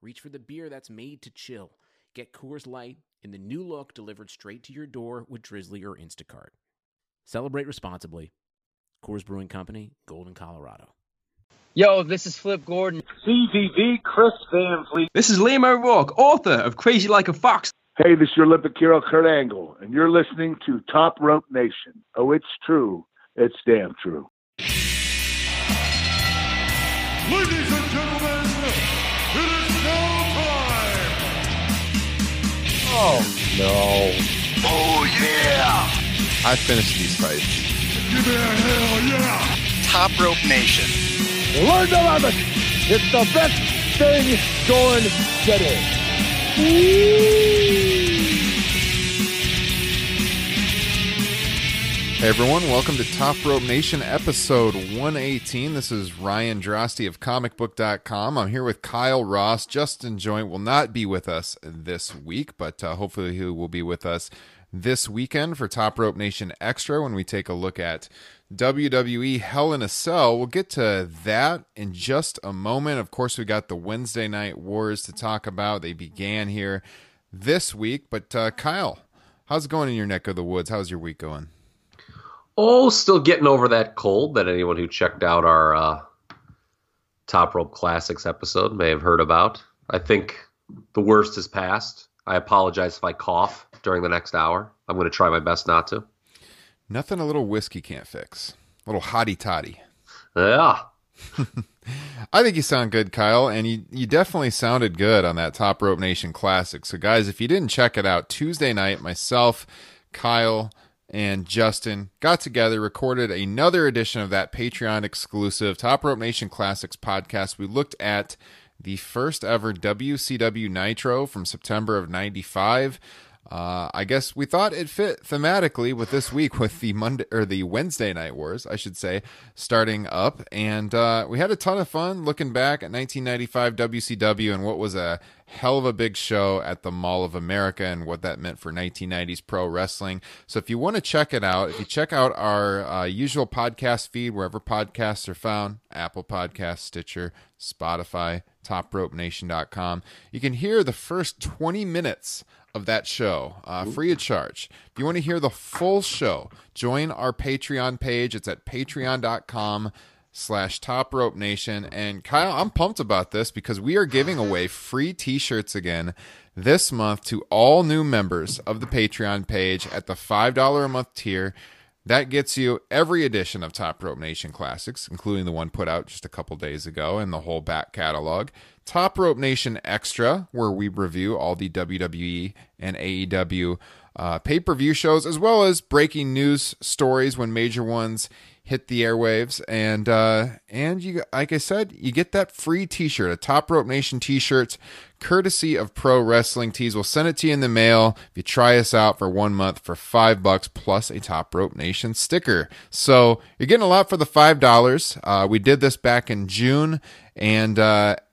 reach for the beer that's made to chill. Get Coors Light in the new look delivered straight to your door with Drizzly or Instacart. Celebrate responsibly. Coors Brewing Company, Golden, Colorado. Yo, this is Flip Gordon. CVV, Chris Van Fleet. This is Liam O'Rourke, author of Crazy Like a Fox. Hey, this is your Olympic hero, Kurt Angle, and you're listening to Top Rope Nation. Oh, it's true. It's damn true. Ladies and gentlemen, it is now time! Oh, no. Oh, yeah! I finished these fights. Give me a hell yeah! Top Rope Nation. Learn to love it! It's the best thing going today. Hey everyone, welcome to Top Rope Nation episode 118. This is Ryan Droste of comicbook.com. I'm here with Kyle Ross. Justin Joint will not be with us this week, but hopefully he will be with us this weekend for Top Rope Nation Extra when we take a look at WWE Hell in a Cell. We'll get to that in just a moment. Of course, we got the Wednesday Night Wars to talk about. They began here this week, but Kyle, how's it going in your neck of the woods? How's your week going? Oh, still getting over that cold that anyone who checked out our Top Rope Classics episode may have heard about. I think the worst is past. I apologize if I cough during the next hour. I'm going to try my best not to. Nothing a little whiskey can't fix. A little hotty toddy. Yeah. I think you sound good, Kyle, and you definitely sounded good on that Top Rope Nation Classic. So, guys, if you didn't check it out, Tuesday night, myself, Kyle, and Justin got together, recorded another edition of that Patreon exclusive Top Rope Nation Classics podcast. We looked at the first ever WCW Nitro from September of 95. I guess we thought it fit thematically with this week with the Wednesday Night Wars, I should say, starting up. And we had a ton of fun looking back at 1995 WCW and what was a hell of a big show at the Mall of America and what that meant for 1990s pro wrestling. So if you want to check it out, if you check out our usual podcast feed, wherever podcasts are found, Apple Podcasts, Stitcher, Spotify, TopRopeNation.com, you can hear the first 20 minutes of that show free of charge. If you want to hear the full show, join our Patreon page. It's at patreon.com/Top Rope Nation. And Kyle, I'm pumped about this because we are giving away free t-shirts again this month to all new members of the Patreon page at the $5 a month tier. That gets you every edition of Top Rope Nation Classics, including the one put out just a couple days ago and the whole back catalog. Top Rope Nation Extra, where we review all the WWE and AEW pay-per-view shows, as well as breaking news stories when major ones hit the airwaves, and you, like I said, you get that free t-shirt, a Top Rope Nation t-shirt, courtesy of Pro Wrestling Tees. We'll send it to you in the mail if you try us out for 1 month for $5 plus a Top Rope Nation sticker. So you're getting a lot for the $5. We did this back in June, and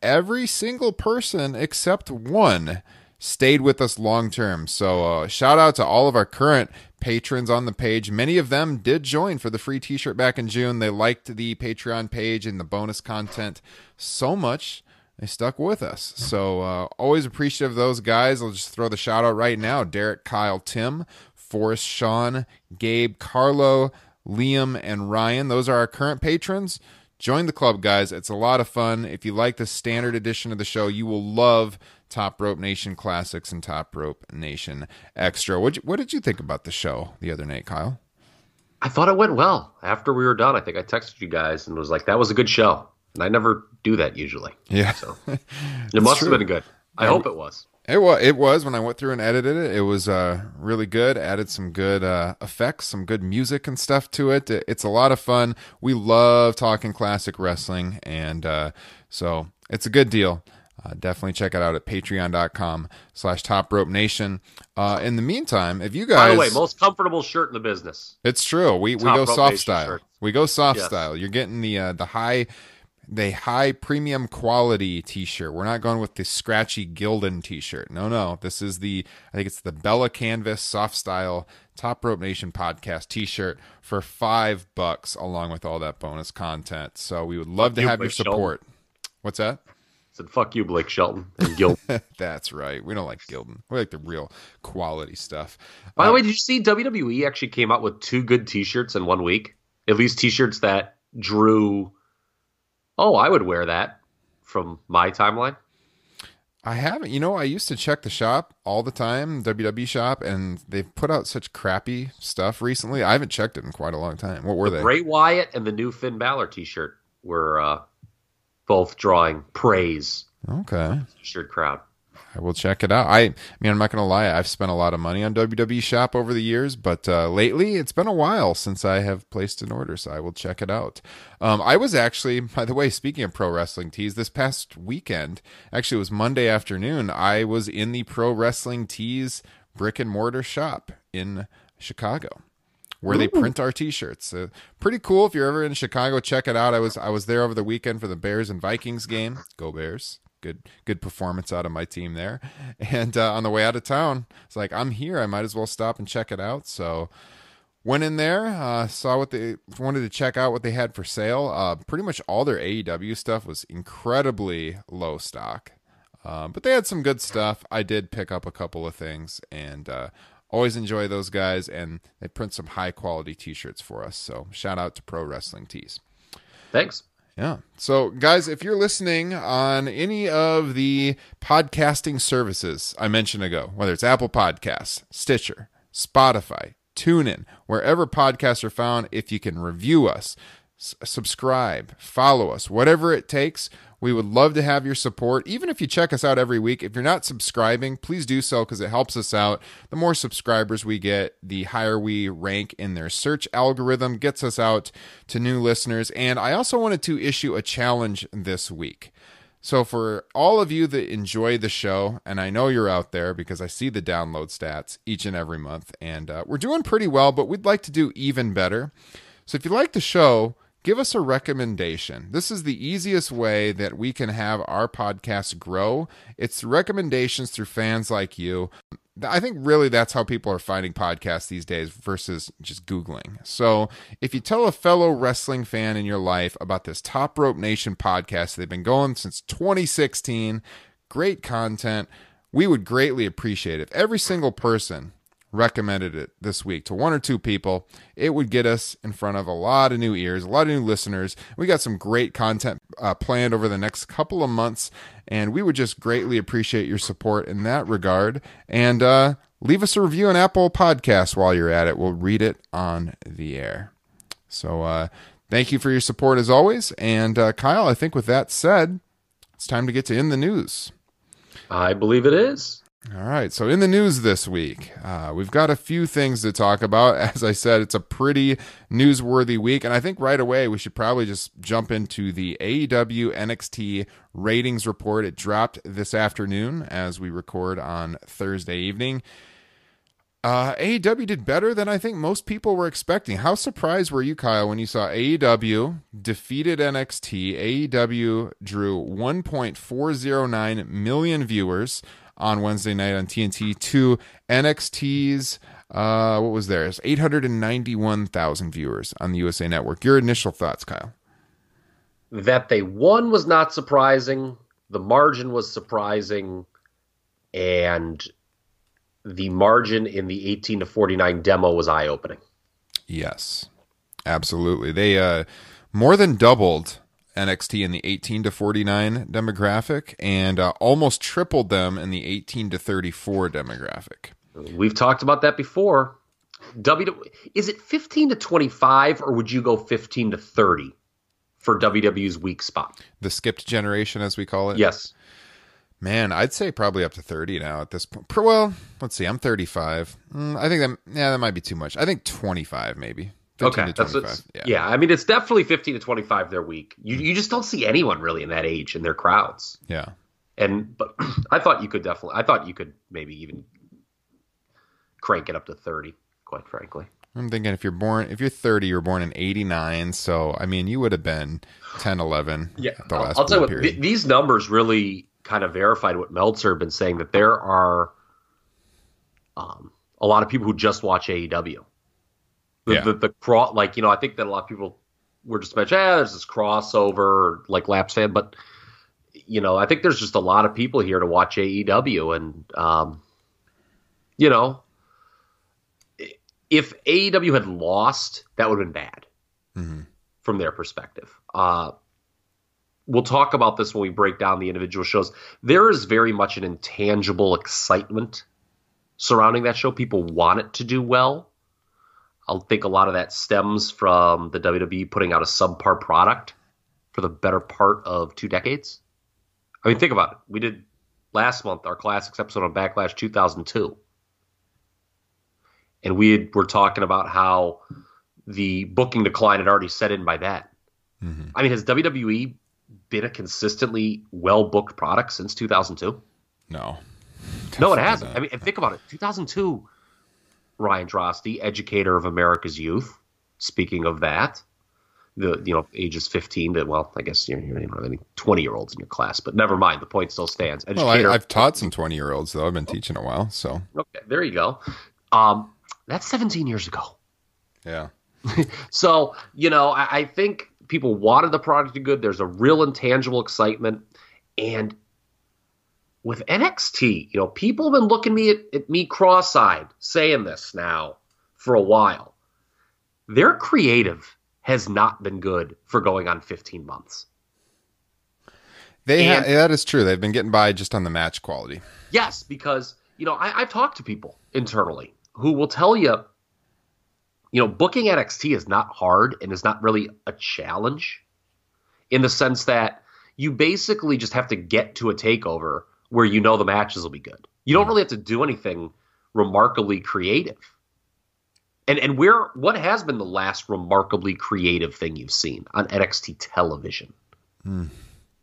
every single person except one stayed with us long term. So shout out to all of our current patrons on the page. Many of them did join for the free t-shirt back in June. They liked the Patreon page and the bonus content so much they stuck with us. So always appreciative of those guys. I'll just throw the shout out right now. Derek, Kyle, Tim, Forrest, Sean, Gabe, Carlo, Liam, and Ryan. Those are our current patrons. Join the club, guys. It's a lot of fun. If you like the standard edition of the show, you will love Top Rope Nation Classics and Top Rope Nation Extra. What did you think about the show the other night, Kyle? I thought it went well. After we were done, I think I texted you guys and was like, that was a good show. And I never do that usually. Yeah. So it must have been good. I hope it was. It was. When I went through and edited it, it was really good. Added some good effects, some good music and stuff to it. It's a lot of fun. We love talking classic wrestling. And so it's a good deal. Definitely check it out at patreon.com/Top Rope Nation. In the meantime, if you guys... By the way, most comfortable shirt in the business. It's true. We go soft style. We go soft style. You're getting the high premium quality t-shirt. We're not going with the scratchy Gildan t-shirt. No. This is I think it's the Bella Canvas soft style Top Rope Nation podcast t-shirt for $5 along with all that bonus content. So we would love to have your support. What's that? Said, fuck you, Blake Shelton and Gildan. That's right. We don't like Gildan. We like the real quality stuff. By the way, did you see WWE actually came out with 2 good t-shirts in 1 week? At least t-shirts that drew, oh, I would wear that from my timeline. I haven't. You know, I used to check the shop all the time, WWE Shop, and they've put out such crappy stuff recently. I haven't checked it in quite a long time. What were they? Bray Wyatt and the new Finn Balor t-shirt were... both drawing praise. Okay. T-shirt crowd. I will check it out. I mean, I'm not going to lie. I've spent a lot of money on WWE Shop over the years, but lately it's been a while since I have placed an order, so I will check it out. I was actually, by the way, speaking of Pro Wrestling Tees, this past weekend, actually it was Monday afternoon, I was in the Pro Wrestling Tees brick and mortar shop in Chicago, where they print our t-shirts. Pretty cool. If you're ever in Chicago, check it out. I was there over the weekend for the Bears and Vikings game. Go Bears. Good performance out of my team there. And on the way out of town, it's like, I'm here. I might as well stop and check it out. So went in there, saw what they wanted to check out, what they had for sale. Pretty much all their AEW stuff was incredibly low stock. But they had some good stuff. I did pick up a couple of things, and always enjoy those guys, and they print some high-quality T-shirts for us. So shout out to Pro Wrestling Tees. Thanks. Yeah. So, guys, if you're listening on any of the podcasting services I mentioned ago, whether it's Apple Podcasts, Stitcher, Spotify, TuneIn, wherever podcasts are found, if you can review us, subscribe, follow us, whatever it takes, we would love to have your support. Even if you check us out every week, if you're not subscribing, please do so, because it helps us out. The more subscribers we get, the higher we rank in their search algorithm, gets us out to new listeners. And I also wanted to issue a challenge this week. So for all of you that enjoy the show, and I know you're out there because I see the download stats each and every month, and we're doing pretty well, but we'd like to do even better. So if you like the show, give us a recommendation. This is the easiest way that we can have our podcast grow. It's recommendations through fans like you. I think really that's how people are finding podcasts these days versus just Googling. So if you tell a fellow wrestling fan in your life about this Top Rope Nation podcast, they've been going since 2016, great content, we would greatly appreciate it. If every single person recommended it this week to 1 or 2 people, it would get us in front of a lot of new ears, a lot of new listeners. We got some great content planned over the next couple of months, and we would just greatly appreciate your support in that regard. And leave us a review on Apple Podcasts while you're at it. We'll read it on the air. So thank you for your support as always. And Kyle, I think with that said, it's time to get to In the News. I believe it is. All right, so in the news this week, we've got a few things to talk about. As I said, it's a pretty newsworthy week, and I think right away we should probably just jump into the AEW NXT ratings report. It dropped this afternoon as we record on Thursday evening. AEW did better than I think most people were expecting. How surprised were you, Kyle, when you saw AEW defeated NXT? AEW drew 1.409 million viewers on Wednesday night on TNT to NXT's, what was theirs? 891,000 viewers on the USA Network. Your initial thoughts, Kyle? That they won was not surprising. The margin was surprising. And the margin in the 18 to 49 demo was eye-opening. Yes, absolutely. They more than doubled NXT in the 18 to 49 demographic and almost tripled them in the 18 to 34 demographic. We've talked about that before. WWE, is it 15 to 25 or would you go 15 to 30 for WWE's weak spot? The skipped generation, as we call it? Yes. Man, I'd say probably up to 30 now at this point. Well, let's see. I'm 35. I think that might be too much. I think 25 maybe. Okay, that's yeah. I mean, it's definitely 15 to 25 their week. You just don't see anyone really in that age in their crowds. Yeah. But I thought you could maybe even crank it up to 30, quite frankly. I'm thinking if you're 30, you're born in 89, so I mean, you would have been 10, 11 at the last period. I'll tell you what, these numbers really kind of verified what Meltzer had been saying, that there are a lot of people who just watch AEW. The cross, like, you know, I think that a lot of people were just mentioning, there's this crossover, like lapse fan, but you know, I think there's just a lot of people here to watch AEW, and you know, if AEW had lost, that would have been bad from their perspective. We'll talk about this when we break down the individual shows. There is very much an intangible excitement surrounding that show. People want it to do well. I think a lot of that stems from the WWE putting out a subpar product for the better part of 2 decades. I mean, think about it. We did last month our classics episode on Backlash 2002. And we were talking about how the booking decline had already set in by that. Mm-hmm. I mean, has WWE been a consistently well-booked product since 2002? No. No, it hasn't. I mean, and think about it. 2002... Ryan Droste, educator of America's youth. Speaking of that, ages 15 to, well, I guess you don't have any 20-year-olds in your class, but never mind. The point still stands. Educator. Well, I've taught some 20-year-olds, though. I've been teaching a while, so. Okay, there you go. That's 17 years ago. Yeah. So, you know, I think people wanted the product to be good. There's a real intangible excitement. And with NXT, you know, people have been looking at me cross-eyed, saying this now for a while. Their creative has not been good for going on 15 months. That is true. They've been getting by just on the match quality. Yes, because, you know, I've talked to people internally who will tell you, you know, booking NXT is not hard and is not really a challenge in the sense that you basically just have to get to a takeover where you know the matches will be good. You don't really have to do anything remarkably creative. And what has been the last remarkably creative thing you've seen on NXT television? You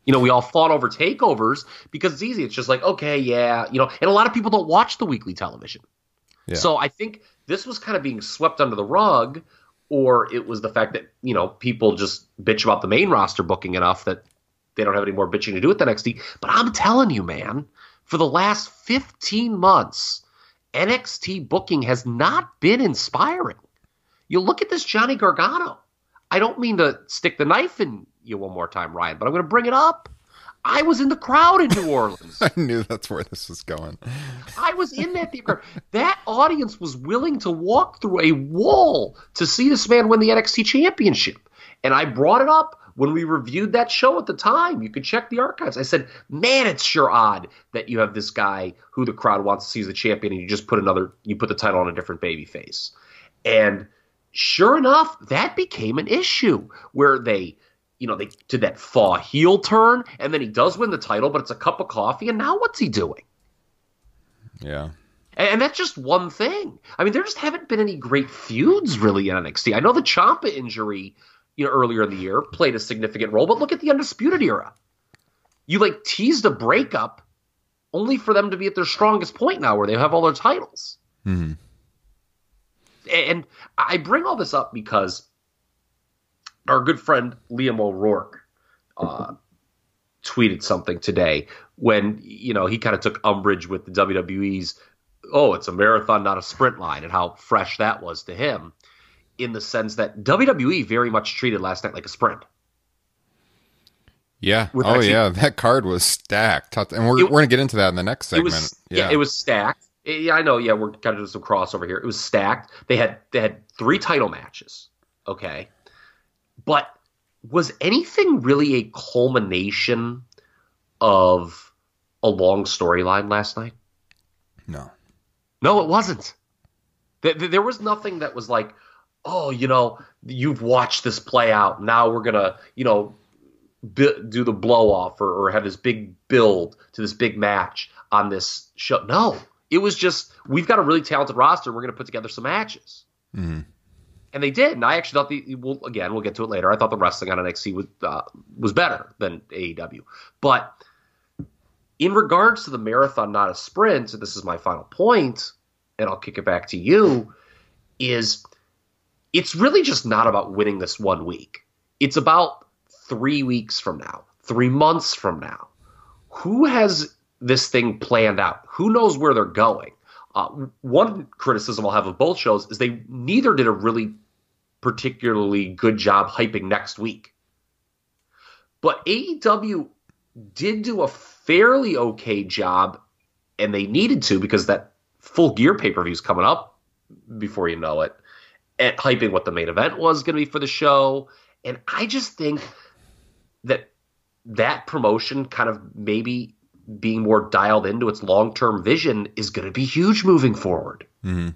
know, we all fought over takeovers because it's easy. It's just like, okay, yeah, you know, and a lot of people don't watch the weekly television. Yeah. So I think this was kind of being swept under the rug, or it was the fact that, you know, people just bitch about the main roster booking enough that they don't have any more bitching to do with NXT. But I'm telling you, man, for the last 15 months, NXT booking has not been inspiring. You look at this Johnny Gargano. I don't mean to stick the knife in you one more time, Ryan, but I'm going to bring it up. I was in the crowd in New Orleans. I knew that's where this was going. I was in that theater. That audience was willing to walk through a wall to see this man win the NXT championship. And I brought it up when we reviewed that show at the time. You could check the archives. I said, man, it's sure odd that you have this guy who the crowd wants to see as the champion, and you put the title on a different babyface. And sure enough, that became an issue where they did that faw heel turn, and then he does win the title, but it's a cup of coffee, and now what's he doing? Yeah. And that's just one thing. I mean, there just haven't been any great feuds really in NXT. I know the Ciampa injury, you know, earlier in the year played a significant role, but look at the Undisputed Era. You like teased a breakup only for them to be at their strongest point now, where they have all their titles. Mm-hmm. And I bring all this up because our good friend Liam O'Rourke tweeted something today when, you know, he kind of took umbrage with the WWE's, oh, it's a marathon, not a sprint line, and how fresh that was to him. In the sense that WWE very much treated last night like a sprint. Yeah. That card was stacked. And we're going to get into that in the next segment. It was stacked. I know. Yeah, we're kind of doing some crossover here. It was stacked. They had 3 title matches. Okay. But was anything really a culmination of a long storyline last night? No. No, it wasn't. There was nothing that was like, oh, you know, you've watched this play out. Now we're going to, you know, do the blow off or have this big build to this big match on this show. No, it was just, we've got a really talented roster. We're going to put together some matches. Mm-hmm. And they did. And I actually thought we'll get to it later. I thought the wrestling on NXT was better than AEW. But in regards to the marathon, not a sprint, and this is my final point, and I'll kick it back to you, is it's really just not about winning this 1 week. It's about 3 weeks from now, 3 months from now. Who has this thing planned out? Who knows where they're going? One criticism I'll have of both shows is they neither did a really particularly good job hyping next week. But AEW did do a fairly okay job, and they needed to because that Full Gear pay-per-view is coming up before you know it, at hyping what the main event was going to be for the show. And I just think that promotion kind of maybe being more dialed into its long-term vision is going to be huge moving forward. Mm-hmm.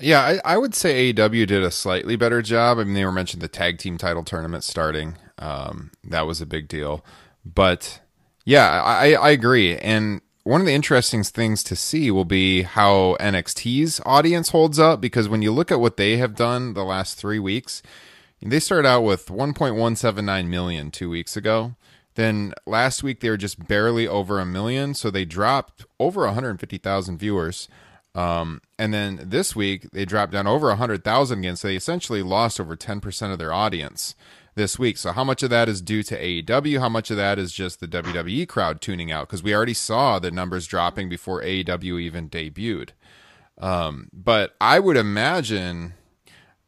Yeah, I would say AEW did a slightly better job. I mean, they were mentioned the tag team title tournament starting. That was a big deal. But yeah, I agree. And one of the interesting things to see will be how NXT's audience holds up, because when you look at what they have done the last 3 weeks, they started out with 1.179 million 2 weeks ago. Then last week, they were just barely over 1 million. So they dropped over 150,000 viewers. And then this week, they dropped down over 100,000 again. So they essentially lost over 10% of their audience this week. So how much of that is due to AEW? How much of that is just the WWE crowd tuning out? Because we already saw the numbers dropping before AEW even debuted. But I would imagine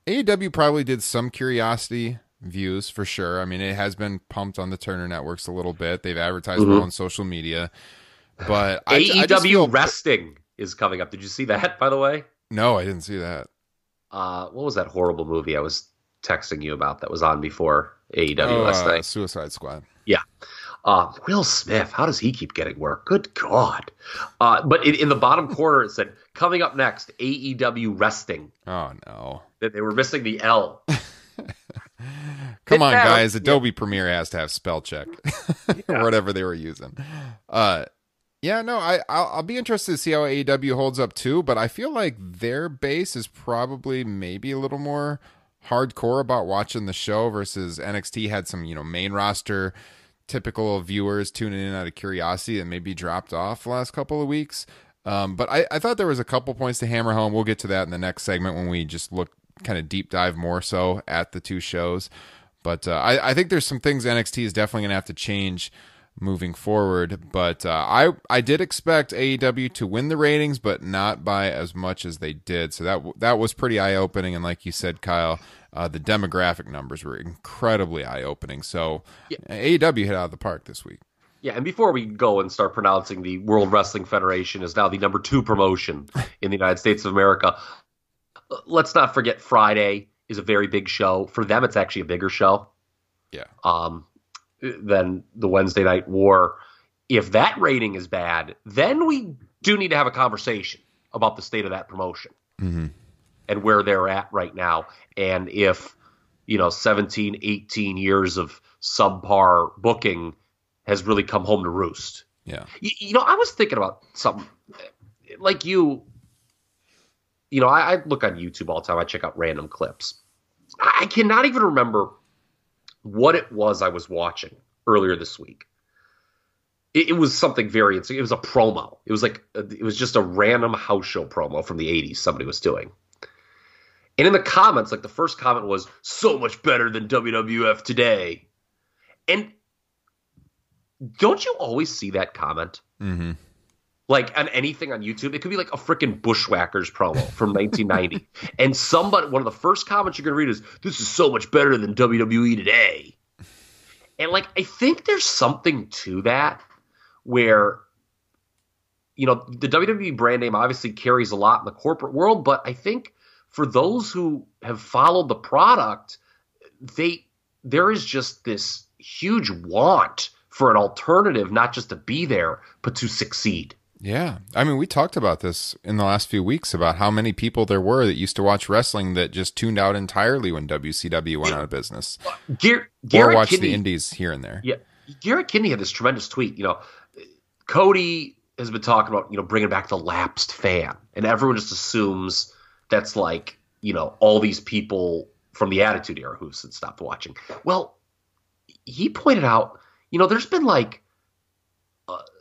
AEW probably did some curiosity views for sure. I mean, it has been pumped on the Turner networks a little bit. They've advertised more on social media, but AEW Wrestling is coming up. Did you see that, by the way? No, I didn't see that. What was that horrible movie I was texting you about that was on before AEW last night? Suicide Squad. Yeah. Will Smith, how does he keep getting work? Good God. But in the bottom corner, it said, coming up next, AEW Wrestling. Oh, no. That they were missing the L. Come on, guys. Adobe Premiere has to have spell check or whatever they were using. I'll be interested to see how AEW holds up too, but I feel like their base is probably maybe a little more hardcore about watching the show versus NXT had some, main roster typical viewers tuning in out of curiosity and maybe dropped off the last couple of weeks. But I thought there was a couple points to hammer home. We'll get to that in the next segment when we just look kind of deep dive more so at the two shows. But I think there's some things NXT is definitely going to have to change moving forward. But I did expect AEW to win the ratings, but not by as much as they did. So that was pretty eye-opening. And like you said, Kyle, the demographic numbers were incredibly eye-opening. So yeah. AEW hit out of the park this week. Yeah, and before we go and start pronouncing the World Wrestling Federation is now the number 2 promotion in the United States of America, let's not forget Friday is a very big show. For them, it's actually a bigger show than the Wednesday Night War. If that rating is bad, then we do need to have a conversation about the state of that promotion and where they're at right now. And if, 17, 18 years of subpar booking has really come home to roost. Yeah. I was thinking about something like you. I look on YouTube all the time. I check out random clips. I cannot even remember what it was I was watching earlier this week. It was something very interesting. It was a promo. It was like it was just a random house show promo from the 80s somebody was doing. And in the comments, like the first comment was, so much better than WWF today. And don't you always see that comment? Mm-hmm. Like on anything on YouTube, it could be like a freaking Bushwhackers promo from 1990. And one of the first comments you're going to read is, this is so much better than WWE today. And I think there's something to that where, the WWE brand name obviously carries a lot in the corporate world. But I think for those who have followed the product, they there is just this huge want for an alternative, not just to be there, but to succeed. Yeah. I mean, we talked about this in the last few weeks about how many people there were that used to watch wrestling that just tuned out entirely when WCW went out of business. Or watched the indies here and there. Yeah. Garrett Kidney had this tremendous tweet. You know, Cody has been talking about, you know, bringing back the lapsed fan. And everyone just assumes that's like, you know, all these people from the Attitude Era who've since stopped watching. Well, he pointed out, you know, there's been like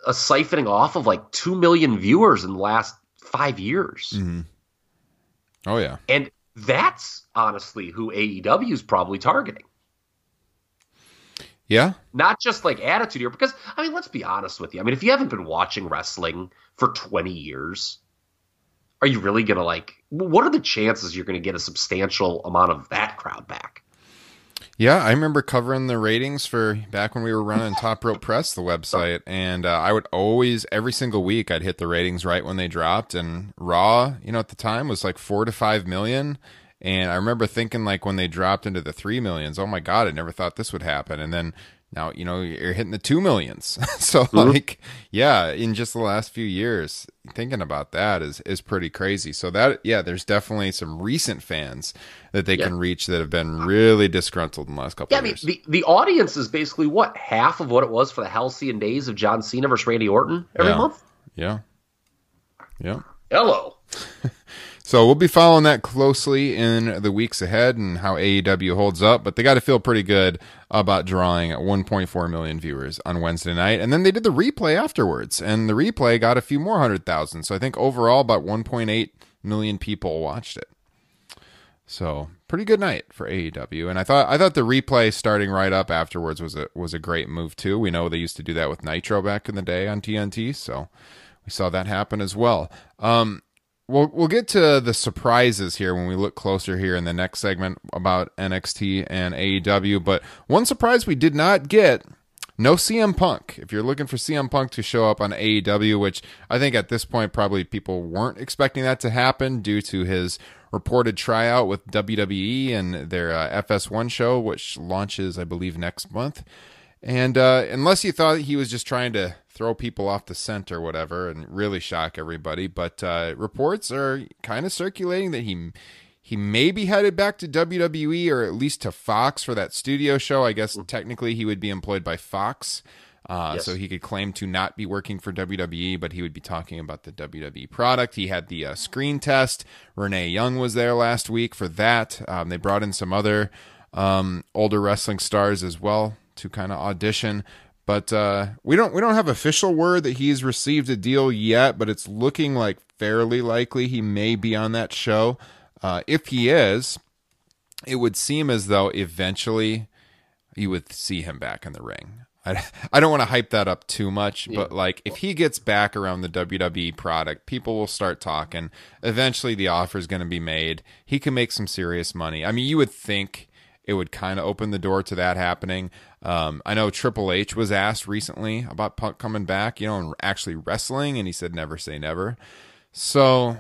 a siphoning off of like 2 million viewers in the last 5 years. Mm-hmm. Oh, yeah. And that's honestly who AEW is probably targeting. Yeah. Not just like Attitude Era, because, I mean, let's be honest with you. I mean, if you haven't been watching wrestling for 20 years, are you really going to like, what are the chances you're going to get a substantial amount of that crowd back? Yeah, I remember covering the ratings for back when we were running Top Rope Press, the website, and I would always, every single week, I'd hit the ratings right when they dropped, and Raw, you know, at the time was like 4 to 5 million, and I remember thinking like when they dropped into the 3 millions, oh my God, I never thought this would happen, and then now, you know, you're hitting the 2 millions. So like, yeah, in just the last few years, thinking about that is pretty crazy. So that, yeah, there's definitely some recent fans that they can reach that have been really disgruntled in the last couple of years. I mean, the audience is basically what, half of what it was for the halcyon days of John Cena versus Randy Orton every month? Yeah. Yeah. Hello. So we'll be following that closely in the weeks ahead and how AEW holds up, but they got to feel pretty good about drawing 1.4 million viewers on Wednesday night. And then they did the replay afterwards, and the replay got a few more 100,000. So I think overall about 1.8 million people watched it. So pretty good night for AEW. And I thought the replay starting right up afterwards was a great move too. We know they used to do that with Nitro back in the day on TNT. So we saw that happen as well. We'll get to the surprises here when we look closer here in the next segment about NXT and AEW. But one surprise we did not get, no CM Punk. If you're looking for CM Punk to show up on AEW, which I think at this point probably people weren't expecting that to happen due to his reported tryout with WWE and their FS1 show, which launches, I believe, next month. And unless you thought he was just trying to throw people off the scent or whatever and really shock everybody, but reports are kind of circulating that he may be headed back to WWE or at least to Fox for that studio show. I guess technically he would be employed by Fox, so he could claim to not be working for WWE, but he would be talking about the WWE product. He had the screen test. Renee Young was there last week for that. They brought in some other older wrestling stars as well to kind of audition, but we don't have official word that he's received a deal yet, but it's looking like fairly likely he may be on that show. If he is, it would seem as though eventually you would see him back in the ring. I don't want to hype that up too much, but like if he gets back around the WWE product, people will start talking. Eventually the offer is going to be made. He can make some serious money. I mean, you would think it would kind of open the door to that happening. I know Triple H was asked recently about Punk coming back, you know, and actually wrestling, and he said never say never. So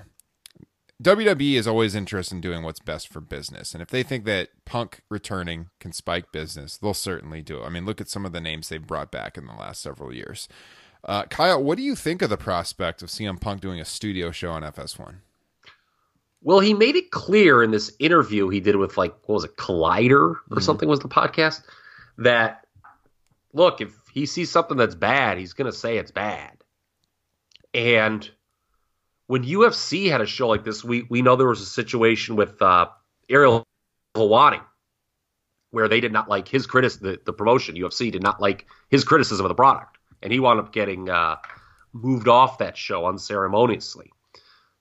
WWE is always interested in doing what's best for business, and if they think that Punk returning can spike business, they'll certainly do it. I mean, look at some of the names they've brought back in the last several years. Kyle, what do you think of the prospect of CM Punk doing a studio show on FS1? Well, he made it clear in this interview he did with, like, what was it, Collider or something was the podcast, that, look, if he sees something that's bad, he's going to say it's bad. And when UFC had a show like this, we know there was a situation with Ariel Helwani where they did not like his criticism, the promotion, UFC, did not like his criticism of the product. And he wound up getting moved off that show unceremoniously.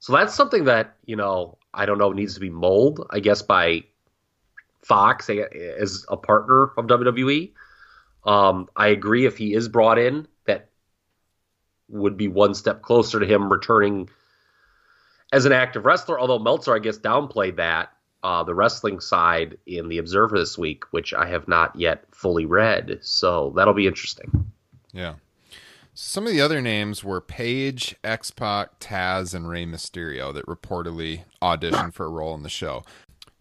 So that's something that, you know, I don't know, needs to be molded, I guess, by Fox as a partner of WWE. I agree if he is brought in, that would be one step closer to him returning as an active wrestler, although Meltzer, I guess, downplayed that, the wrestling side in The Observer this week, which I have not yet fully read. So that'll be interesting. Yeah. Some of the other names were Paige, X-Pac, Taz, and Rey Mysterio that reportedly auditioned for a role in the show.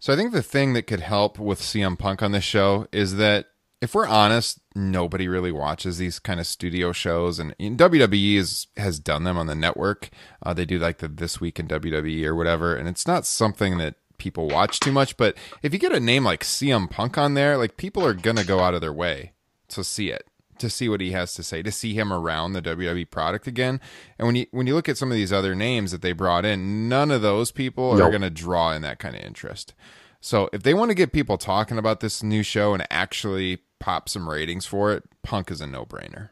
So I think the thing that could help with CM Punk on this show is that, if we're honest, nobody really watches these kind of studio shows, and WWE has done them on the network. They do like the This Week in WWE or whatever, and it's not something that people watch too much. But if you get a name like CM Punk on there, like, people are gonna go out of their way to see it, to see what he has to say, to see him around the WWE product again. And when you look at some of these other names that they brought in, none of those people are gonna draw in that kind of interest. So if they want to get people talking about this new show and actually pop some ratings for it, Punk is a no-brainer.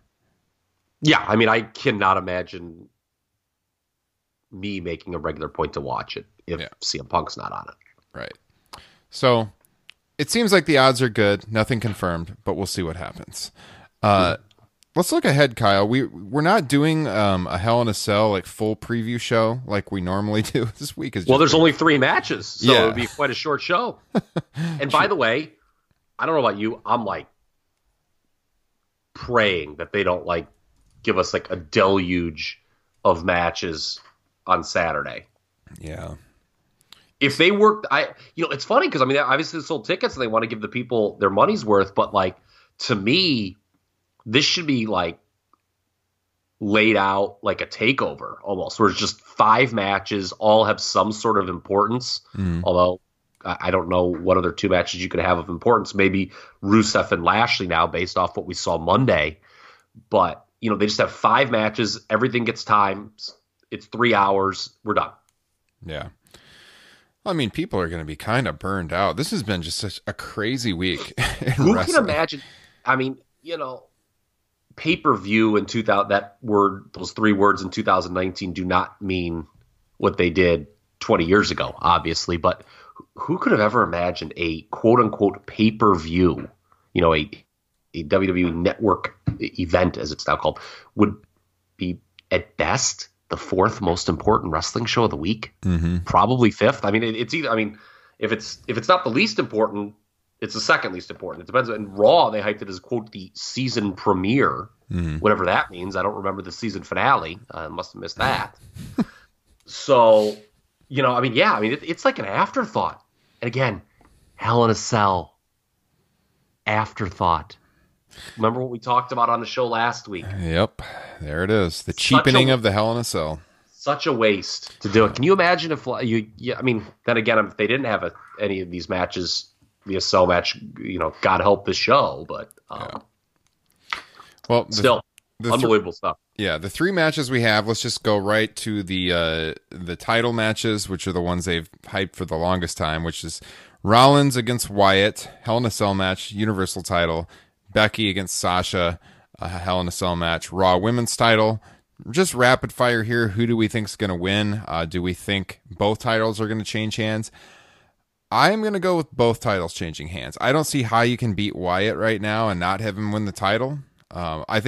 Yeah, I mean, I cannot imagine me making a regular point to watch it if CM Punk's not on it. Right. So it seems like the odds are good. Nothing confirmed, but we'll see what happens. Let's look ahead, Kyle. We're not doing a Hell in a Cell like full preview show like we normally do. This week is there's only 3 matches, so it would be quite a short show. And by the way, I don't know about you, I'm like praying that they don't like give us like a deluge of matches on Saturday. Yeah. If they worked, it's funny because I mean, obviously they sold tickets and they want to give the people their money's worth, but like to me, this should be like laid out like a takeover almost, where it's just 5 matches, all have some sort of importance. Mm. Although I don't know what other 2 matches you could have of importance. Maybe Rusev and Lashley now, based off what we saw Monday. But, you know, they just have 5 matches. Everything gets time. It's 3 hours. We're done. Yeah. I mean, people are going to be kind of burned out. This has been just such a crazy week in wrestling. Who can imagine? I mean, you know, pay-per-view in 2000, that word, those 3 words in 2019 do not mean what they did 20 years ago, obviously. But who could have ever imagined a quote-unquote pay-per-view, you know, a WWE Network event, as it's now called, would be at best the 4th most important wrestling show of the week, probably 5th. I mean, it's either. I mean, if it's not the least important, it's the second least important. It depends. And Raw, they hyped it as, quote, the season premiere, whatever that means. I don't remember the season finale. I must have missed that. So, you know, I mean, yeah, I mean, it's like an afterthought. And again, Hell in a Cell, afterthought. Remember what we talked about on the show last week? Yep, there it is. The cheapening of the Hell in a Cell. Such a waste to do it. Can you imagine if I mean, then again, if they didn't have any of these matches, the Cell match, you know, God help the show, but well, still unbelievable stuff. Yeah, the 3 matches we have, let's just go right to the title matches, which are the ones they've hyped for the longest time, which is Rollins against Wyatt, Hell in a Cell match, Universal title, Becky against Sasha, Hell in a Cell match, Raw Women's title. Just rapid fire here. Who do we think is going to win? Do we think both titles are going to change hands? I'm going to go with both titles changing hands. I don't see how you can beat Wyatt right now and not have him win the title. I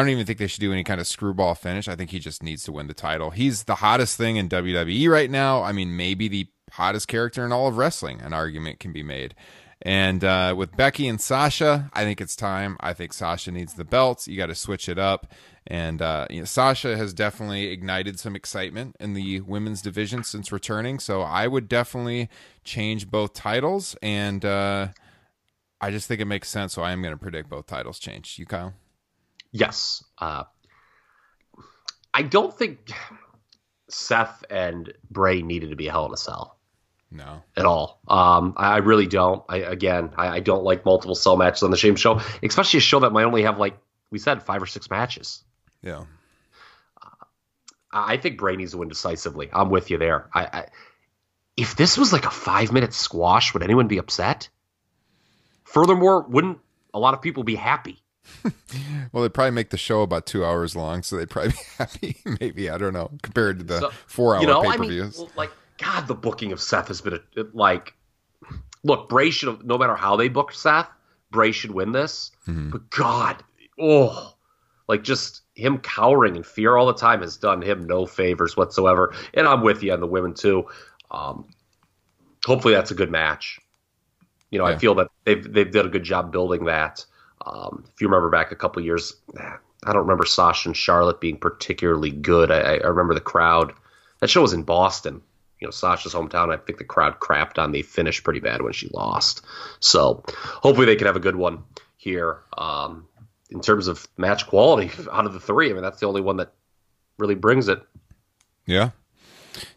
don't even think they should do any kind of screwball finish. I think he just needs to win the title. He's the hottest thing in WWE right now. I mean, maybe the hottest character in all of wrestling, an argument can be made. And with Becky and Sasha, I think it's time. I think Sasha needs the belts. You got to switch it up. And you know, Sasha has definitely ignited some excitement in the women's division since returning. So I would definitely change both titles. And I just think it makes sense. So I am going to predict both titles change. You, Kyle? Yes. I don't think Seth and Bray needed to be Hell in a Cell. No, at all. I really don't. I don't like multiple cell matches on the same show, especially a show that might only have, like we said, 5 or 6 matches. Yeah. I think Bray needs to win decisively. I'm with you there. If this was like a 5-minute squash, would anyone be upset? Furthermore, wouldn't a lot of people be happy? Well, they'd probably make the show about 2 hours long, so they'd probably be happy. Maybe, I don't know, compared to the 4-hour pay-per-views. I mean, like, God, the booking of Seth has been look, Bray should have, no matter how they booked Seth, Bray should win this. Mm-hmm. But God, just him cowering in fear all the time has done him no favors whatsoever. And I'm with you on the women too. Hopefully that's a good match. You know, yeah. I feel that they've done a good job building that. If you remember back a couple years, I don't remember Sasha and Charlotte being particularly good. I remember the crowd. That show was in Boston. you know, Sasha's hometown. I think the crowd crapped on the finish pretty bad when she lost. So hopefully they can have a good one here. In terms of match quality out of the three, I mean, that's the only one that really brings it. Yeah.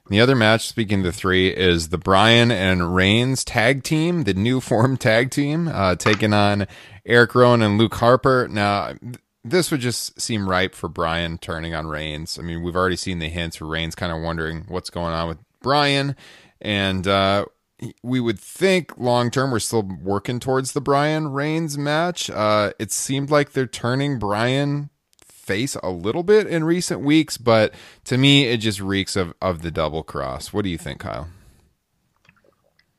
The other match, speaking of the three, is the Bryan and Reigns tag team, the new form tag team, taking on Eric Rowan and Luke Harper. Now, this would just seem ripe for Bryan turning on Reigns. I mean, we've already seen the hints for Reigns kind of wondering what's going on with Bryan. And we would think long-term we're still working towards the Bryan-Reigns match. It seemed like they're turning Bryan face a little bit in recent weeks, but to me, it just reeks of the double cross. What do you think, Kyle?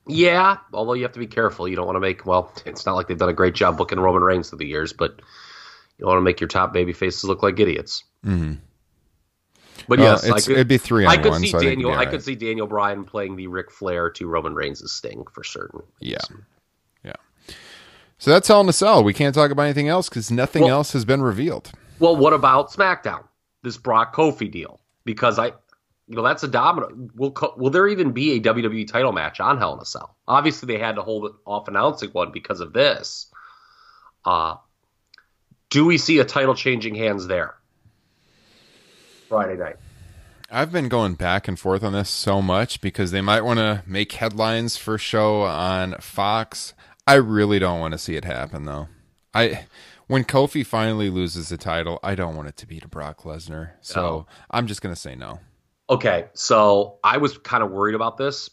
Yeah, although you have to be careful. You don't want to make, well, it's not like they've done a great job booking Roman Reigns through the years, but you don't want to make your top baby faces look like idiots. Mm-hmm. But yes, it'd be 3-on-1. I could see Daniel Bryan playing the Ric Flair to Roman Reigns' Sting for certain. Yeah. Yeah. So that's Hell in a Cell. We can't talk about anything else because nothing else has been revealed. Well, what about SmackDown? This Brock Kofi deal? Because that's a domino. Will there even be a WWE title match on Hell in a Cell? Obviously, they had to hold off announcing one because of this. Do we see a title changing hands there? Friday night. I've been going back and forth on this so much because they might want to make headlines for show on Fox. I really don't want to see it happen, though. When Kofi finally loses the title, I don't want it to be to Brock Lesnar. So I'm just going to say no. Okay, so I was kind of worried about this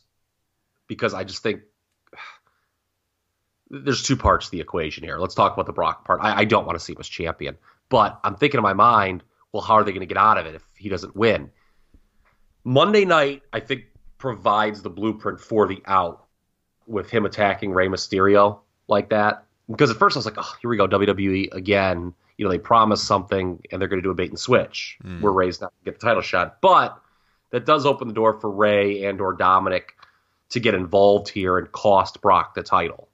because I just think there's two parts to the equation here. Let's talk about the Brock part. I don't want to see him as champion, but I'm thinking in my mind, well, how are they going to get out of it if he doesn't win? Monday night, I think, provides the blueprint for the out with him attacking Rey Mysterio like that. Because at first I was like, oh, here we go, WWE again. You know, they promised something, and they're going to do a bait and switch. Where Rey's not going to get the title shot. But that does open the door for Rey and or Dominic to get involved here and cost Brock the title.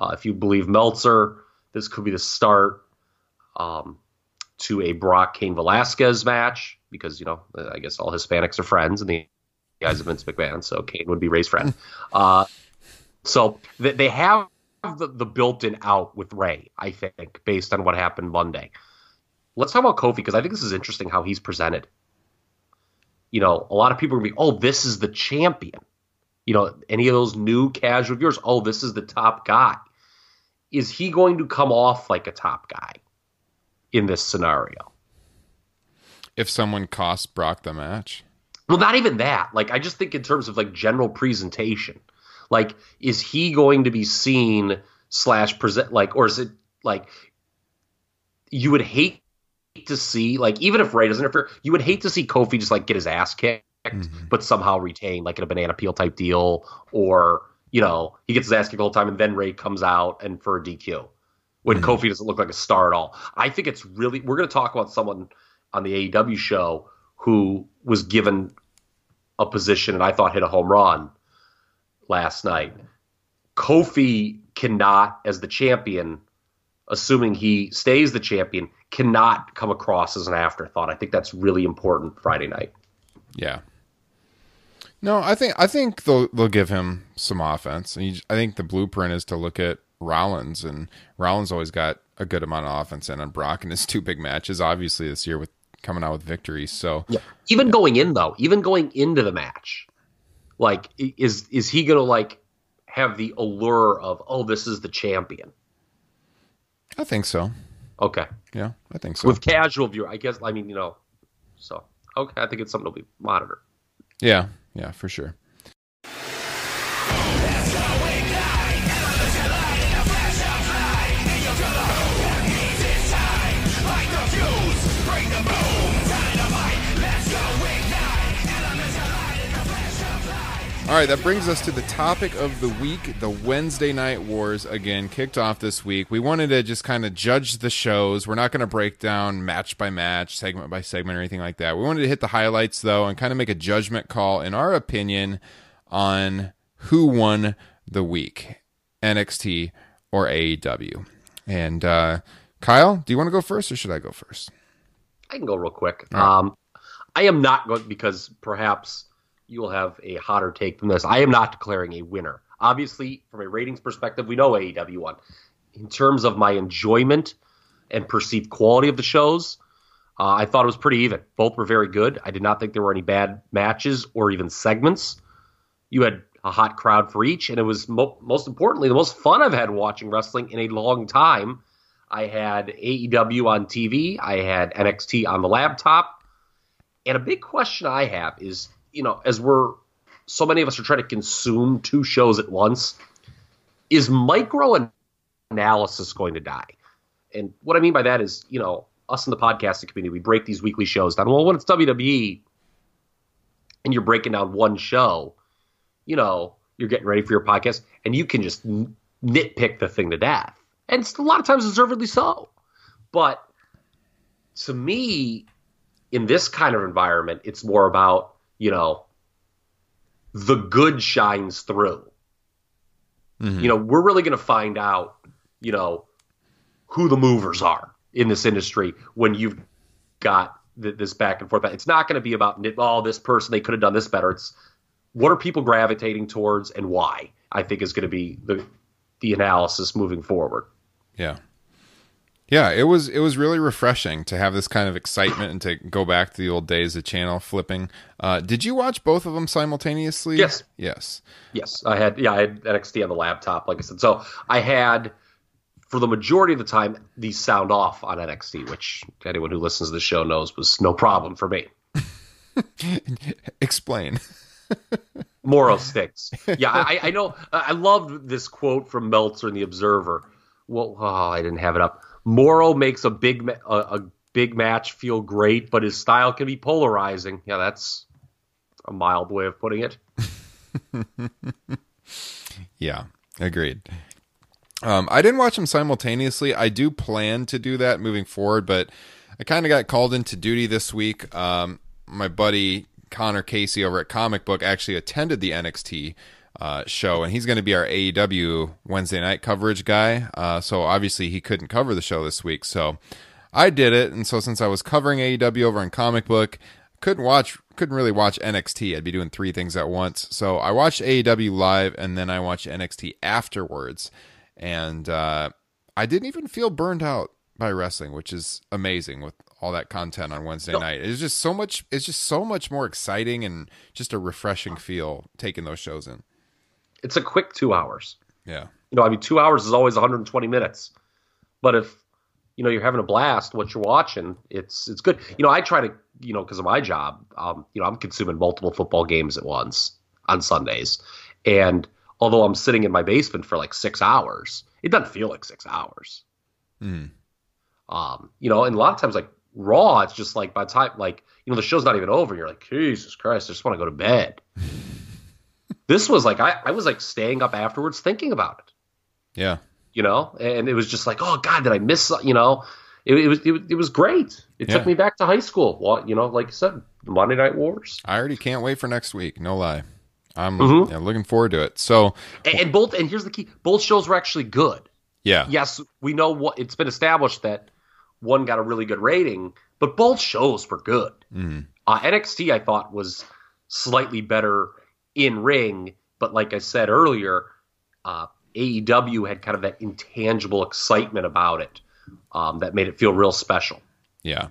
If you believe Meltzer, this could be the start to a Brock Cain Velasquez match because, you know, I guess all Hispanics are friends in the eyes of Vince McMahon, so Cain would be Rey's friend. So they have the built-in out with Rey, I think, based on what happened Monday. Let's talk about Kofi because I think this is interesting how he's presented. You know, a lot of people are going to be, oh, this is the champion. You know, any of those new casual viewers, oh, this is the top guy. Is he going to come off like a top guy in this scenario? If someone costs Brock the match? Well, not even that. Like, I just think in terms of, like, general presentation. Like, is he going to be seen /present, like, or is it, like, you would hate to see, like, even if Rey doesn't interfere, you would hate to see Kofi just, like, get his ass kicked, but somehow retain, like, in a banana peel type deal, or, you know, he gets his ass kicked all the time, and then Rey comes out and for a DQ. When Kofi doesn't look like a star at all. I think it's really, we're going to talk about someone on the AEW show who was given a position and I thought hit a home run last night. Kofi cannot, as the champion, assuming he stays the champion, cannot come across as an afterthought. I think that's really important Friday night. Yeah. No, I think they'll give him some offense. I think the blueprint is to look at Rollins, and Rollins always got a good amount of offense in on Brock in his two big matches, obviously this year with coming out with victories. So yeah. Even going into the match, like is he gonna like have the allure of, oh, this is the champion? I think so. Okay. Yeah, I think so. With casual viewer, I guess, I mean, you know, so okay, I think it's something to be monitored. Yeah, yeah, for sure. All right, that brings us to the topic of the week, the Wednesday Night Wars, again, kicked off this week. We wanted to just kind of judge the shows. We're not going to break down match by match, segment by segment, or anything like that. We wanted to hit the highlights, though, and kind of make a judgment call, in our opinion, on who won the week, NXT or AEW. And Kyle, do you want to go first, or should I go first? I can go real quick. Right. I am not going, because perhaps you will have a hotter take than this. I am not declaring a winner. Obviously, from a ratings perspective, we know AEW won. In terms of my enjoyment and perceived quality of the shows, I thought it was pretty even. Both were very good. I did not think there were any bad matches or even segments. You had a hot crowd for each, and it was, most importantly, the most fun I've had watching wrestling in a long time. I had AEW on TV. I had NXT on the laptop. And a big question I have is, you know, as so many of us are trying to consume two shows at once, is micro-analysis going to die? And what I mean by that is, you know, us in the podcasting community, we break these weekly shows down. Well, when it's WWE and you're breaking down one show, you know, you're getting ready for your podcast, and you can just nitpick the thing to death. And a lot of times deservedly so. But to me, in this kind of environment, it's more about, you know, the good shines through. Mm-hmm. You know, we're really going to find out, you know, who the movers are in this industry when you've got this back and forth. It's not going to be about, oh, this person, they could have done this better. It's what are people gravitating towards and why, I think, is going to be the analysis moving forward. Yeah. Yeah, it was really refreshing to have this kind of excitement and to go back to the old days of channel flipping. Did you watch both of them simultaneously? Yes. I had NXT on the laptop, like I said. So I had, for the majority of the time, the sound off on NXT, which anyone who listens to the show knows was no problem for me. Explain. Moral sticks. Yeah, I know. I loved this quote from Meltzer in The Observer. Well, I didn't have it up. Moro makes a big match feel great, but his style can be polarizing. Yeah, that's a mild way of putting it. Yeah, agreed. I didn't watch them simultaneously. I do plan to do that moving forward, but I kind of got called into duty this week. My buddy Connor Casey over at Comic Book actually attended the NXT show, and he's going to be our AEW Wednesday night coverage guy. So obviously he couldn't cover the show this week, so I did it. And so since I was covering AEW over in Comic Book, couldn't really watch NXT. I'd be doing three things at once. So I watched AEW live, and then I watched NXT afterwards. And I didn't even feel burned out by wrestling, which is amazing with all that content on Wednesday night. It's just so much more exciting and just a refreshing feel taking those shows in. It's a quick 2 hours. Yeah. You know, I mean, 2 hours is always 120 minutes. But if, you know, you're having a blast, what you're watching, it's good. You know, I try to, you know, because of my job, you know, I'm consuming multiple football games at once on Sundays. And although I'm sitting in my basement for like 6 hours, it doesn't feel like 6 hours. Mm. You know, and a lot of times, like Raw, it's just like by the time, like, you know, the show's not even over. You're like, Jesus Christ, I just want to go to bed. This was like, I was like staying up afterwards thinking about it. Yeah. You know, and it was just like, oh God, did I miss, you know, it was great. It took me back to high school. Well, you know, like I said, Monday Night Wars. I already can't wait for next week. No lie. I'm looking forward to it. So, and here's the key. Both shows were actually good. Yeah. Yes. We know what it's been established that one got a really good rating, but both shows were good. Mm. NXT, I thought, was slightly better in ring, but like I said earlier, AEW had kind of that intangible excitement about it that made it feel real special. Yeah,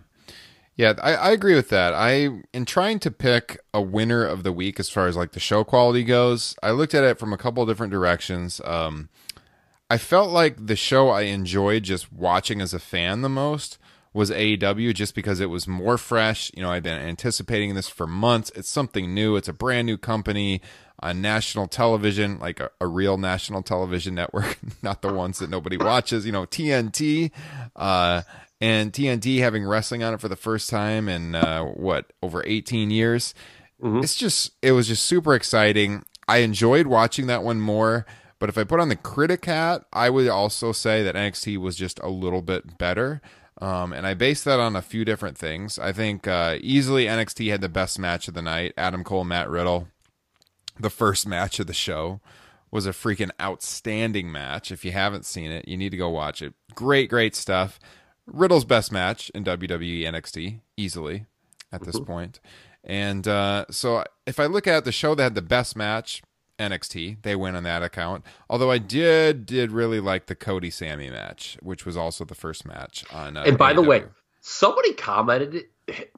I agree with that. I in trying to pick a winner of the week as far as like the show quality goes, I looked at it from a couple of different directions. I felt like the show I enjoyed just watching as a fan the most was AEW, just because it was more fresh. You know, I've been anticipating this for months. It's something new. It's a brand new company on national television, like a real national television network, not the ones that nobody watches, you know, TNT, and TNT having wrestling on it for the first time in, over 18 years. Mm-hmm. It was just super exciting. I enjoyed watching that one more, but if I put on the critic hat, I would also say that NXT was just a little bit better. And I based that on a few different things. I think easily NXT had the best match of the night. Adam Cole, Matt Riddle. The first match of the show was a freaking outstanding match. If you haven't seen it, you need to go watch it. Great, great stuff. Riddle's best match in WWE NXT, easily, at this point. And so if I look at the show that had the best match, NXT, they win on that account. Although I did really like the Cody-Sammy match, which was also the first match on And by AEW. The way, somebody commented,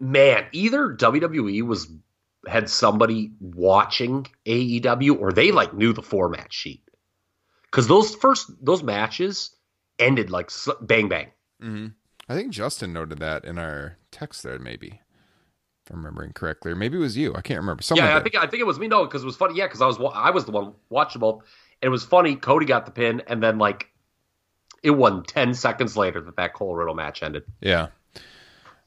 man, either WWE had somebody watching AEW or they like knew the format sheet. Because those matches ended like bang, bang. Mm-hmm. I think Justin noted that in our text there, maybe. If I'm remembering correctly, or maybe it was you. I can't remember. I think it was me. No, because it was funny. Yeah, because I was the one watching both. And it was funny. Cody got the pin, and then like it won 10 seconds later that Cole Riddle match ended. Yeah,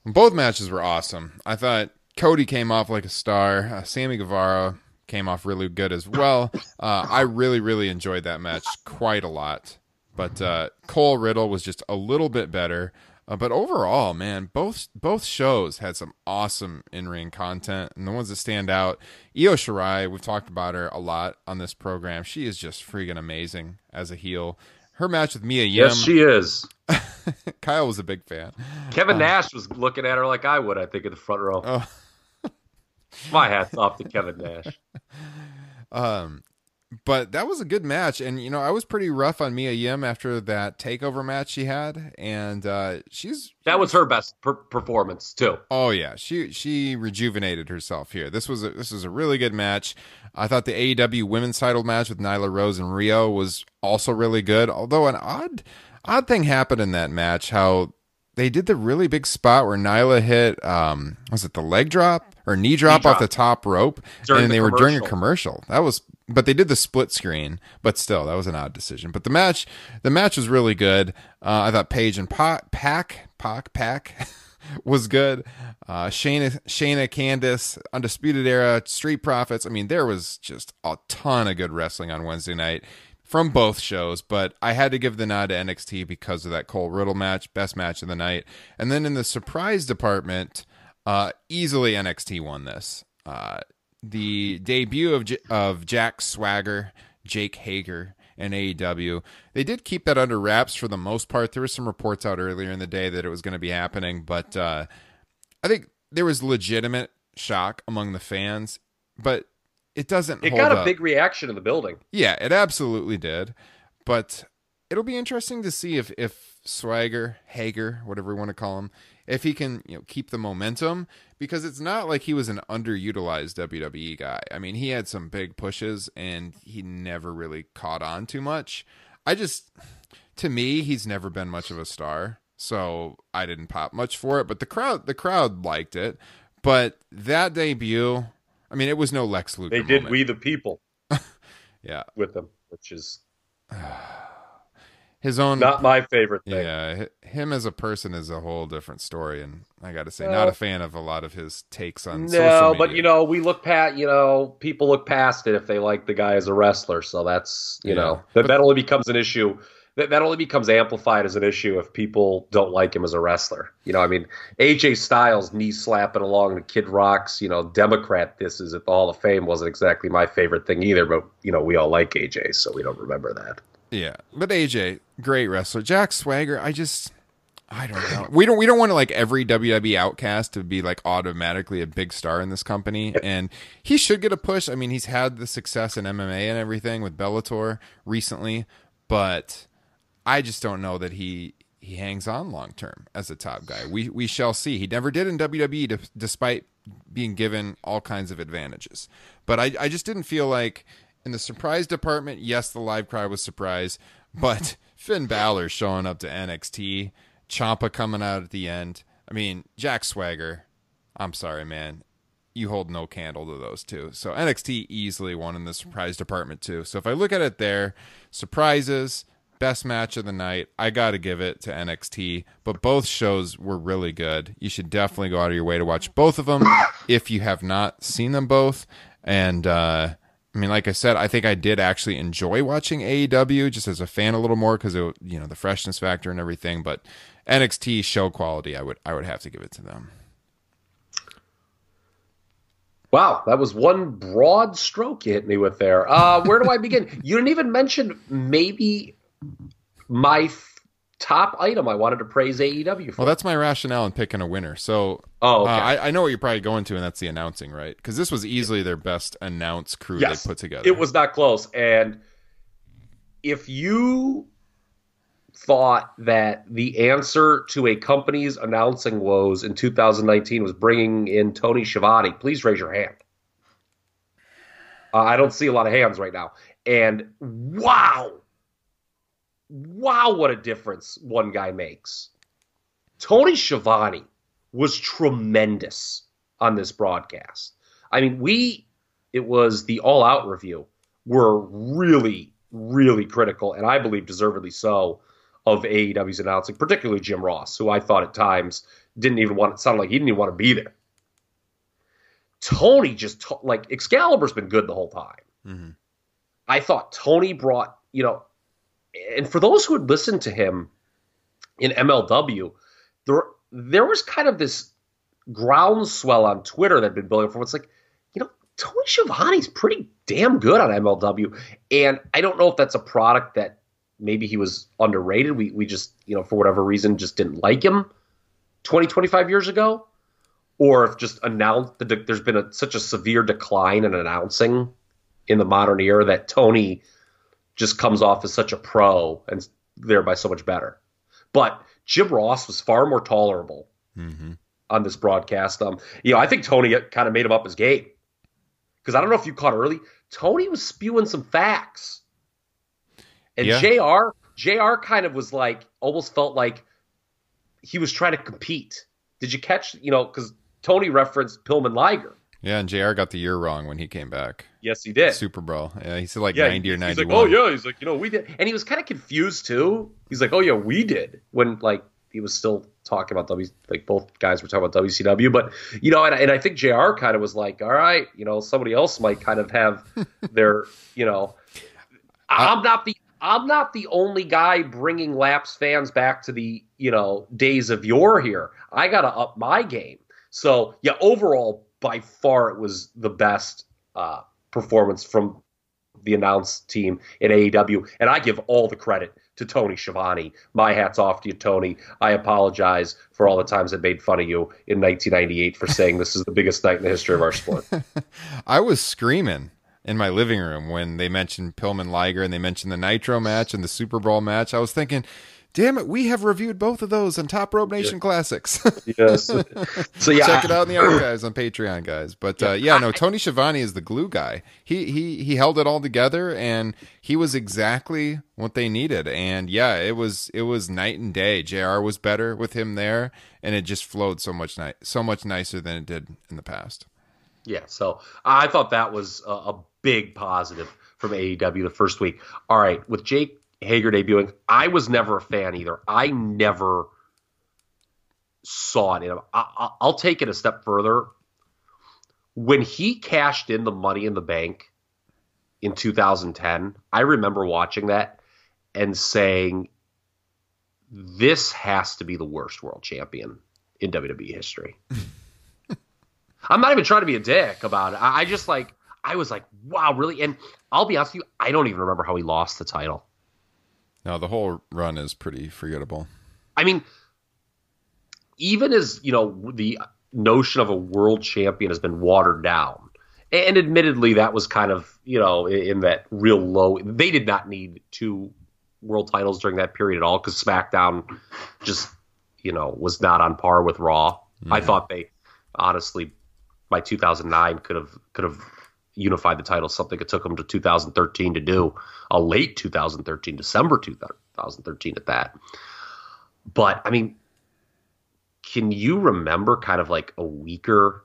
both matches were awesome. I thought Cody came off like a star. Sammy Guevara came off really good as well. I really, really enjoyed that match quite a lot. But Cole Riddle was just a little bit better. But overall, man, both shows had some awesome in-ring content. And the ones that stand out, Io Shirai, we've talked about her a lot on this program. She is just freaking amazing as a heel. Her match with Mia Yim. Yes, she is. Kyle was a big fan. Kevin Nash was looking at her like I would, I think, in the front row. Oh. My hat's off to Kevin Nash. But that was a good match. And, you know, I was pretty rough on Mia Yim after that takeover match she had. And that was her best performance, too. Oh, yeah. She rejuvenated herself here. This was a really good match. I thought the AEW women's title match with Nyla Rose and Rio was also really good. Although an odd thing happened in that match, how they did the really big spot where Nyla hit, was it the leg drop or knee drop off the top rope? And they were during a commercial. But they did the split screen, but still, that was an odd decision. But the match was really good. I thought Paige and Pac was good. Shayna, Candice, Undisputed Era, Street Profits. I mean, there was just a ton of good wrestling on Wednesday night from both shows. But I had to give the nod to NXT because of that Cole Riddle match, best match of the night. And then in the surprise department, easily NXT won this. The debut of Jack Swagger, Jake Hager, and AEW. They did keep that under wraps for the most part. There were some reports out earlier in the day that it was going to be happening, but I think there was legitimate shock among the fans, but it doesn't hold up. It got a big reaction in the building. Yeah, it absolutely did, but it'll be interesting to see if Swagger, Hager, whatever we want to call him, if he can, you know, keep the momentum, because it's not like he was an underutilized WWE guy. I mean, he had some big pushes and he never really caught on too much. To me, he's never been much of a star, so I didn't pop much for it. But the crowd liked it. But that debut, I mean, it was no Lex Luger. They did moment. We the people, yeah, with them, which is. His own, not my favorite thing. Yeah, him as a person is a whole different story, and I got to say, not a fan of a lot of his takes on social media. No, but you know, people look past it if they like the guy as a wrestler. So that's that only becomes an issue. That only becomes amplified as an issue if people don't like him as a wrestler. You know, I mean, AJ Styles knee slapping along the Kid Rock's, you know, Democrat disses at the Hall of Fame wasn't exactly my favorite thing either. But you know, we all like AJ, so we don't remember that. Yeah, but AJ, great wrestler. Jack Swagger, I don't know. We don't want to like every WWE outcast to be like automatically a big star in this company, and he should get a push. I mean, he's had the success in MMA and everything with Bellator recently, but I just don't know that he hangs on long term as a top guy. We shall see. He never did in WWE, despite being given all kinds of advantages. But I just didn't feel like. In the surprise department, yes, the live crowd was surprised, but Finn Balor showing up to NXT, Ciampa coming out at the end. I mean, Jack Swagger, I'm sorry, man. You hold no candle to those two. So NXT easily won in the surprise department, too. So if I look at it there, surprises, best match of the night, I got to give it to NXT. But both shows were really good. You should definitely go out of your way to watch both of them if you have not seen them both. And, I mean, like I said, I think I did actually enjoy watching AEW just as a fan a little more because, you know, the freshness factor and everything. But NXT show quality, I would have to give it to them. Wow, that was one broad stroke you hit me with there. Where do I begin? You didn't even mention maybe my top item I wanted to praise AEW for. Well, that's my rationale in picking a winner. So okay. I know what you're probably going to, and that's the announcing, right? Because this was easily their best announced crew they put together. It was not close. And if you thought that the answer to a company's announcing woes in 2019 was bringing in Tony Schiavone, please raise your hand. I don't see a lot of hands right now. And wow, what a difference one guy makes. Tony Schiavone was tremendous on this broadcast. I mean, it was the all-out review, were really, really critical, and I believe deservedly so, of AEW's announcing, particularly Jim Ross, who I thought at times sounded like he didn't even want to be there. Tony just Excalibur's been good the whole time. Mm-hmm. I thought Tony brought, and for those who had listened to him in MLW, there was kind of this groundswell on Twitter that had been building for. It's like, Tony Schiavone's pretty damn good on MLW. And I don't know if that's a product that maybe he was underrated. We just, for whatever reason, just didn't like him 20, 25 years ago. Or if just there's been such a severe decline in announcing in the modern era that Tony just comes off as such a pro and thereby so much better. But Jim Ross was far more tolerable on this broadcast. I think Tony kind of made him up his game. Because I don't know if you caught early, Tony was spewing some facts. And JR kind of was like, almost felt like he was trying to compete. Did you catch, because Tony referenced Pillman Liger. Yeah, and JR got the year wrong when he came back. Yes, he did. Super Brawl. Yeah, he said 90 or 91. He's like, oh, yeah. He's like, we did. And he was kind of confused, too. He's like, oh, yeah, we did. When, he was still talking about both guys were talking about WCW. But, and I think JR kind of was like, all right, somebody else might kind of have their, I'm not the only guy bringing Laps fans back to the, days of yore here. I got to up my game. So, yeah, overall, by far, it was the best performance from the announced team in AEW. And I give all the credit to Tony Schiavone. My hat's off to you, Tony. I apologize for all the times I made fun of you in 1998 for saying this is the biggest night in the history of our sport. I was screaming in my living room when they mentioned Pillman Liger and they mentioned the Nitro match and the Super Brawl match. I was thinking, damn it, we have reviewed both of those on Top Rope Nation Classics. Yes. So yeah, check it out in the archives on Patreon, guys. But Tony Schiavone is the glue guy. He held it all together, and he was exactly what they needed. And yeah, it was night and day. JR was better with him there, and it just flowed so much nicer than it did in the past. Yeah, so I thought that was a big positive from AEW the first week. All right, with Jake Hager debuting, I was never a fan either. I never saw it. I'll take it a step further. When he cashed in the Money in the Bank in 2010, I remember watching that and saying, this has to be the worst world champion in WWE history. I'm not even trying to be a dick about it. I was like, wow, really? And I'll be honest with you, I don't even remember how he lost the title. No, the whole run is pretty forgettable. I mean, even as, the notion of a world champion has been watered down. And admittedly, that was kind of, in that real low. They did not need two world titles during that period at all because SmackDown just, was not on par with Raw. Yeah. I thought they, honestly, by 2009 could have unified the title, something it took them to 2013 to do, a late 2013, December 2013 at that. But, I mean, can you remember kind of like a weaker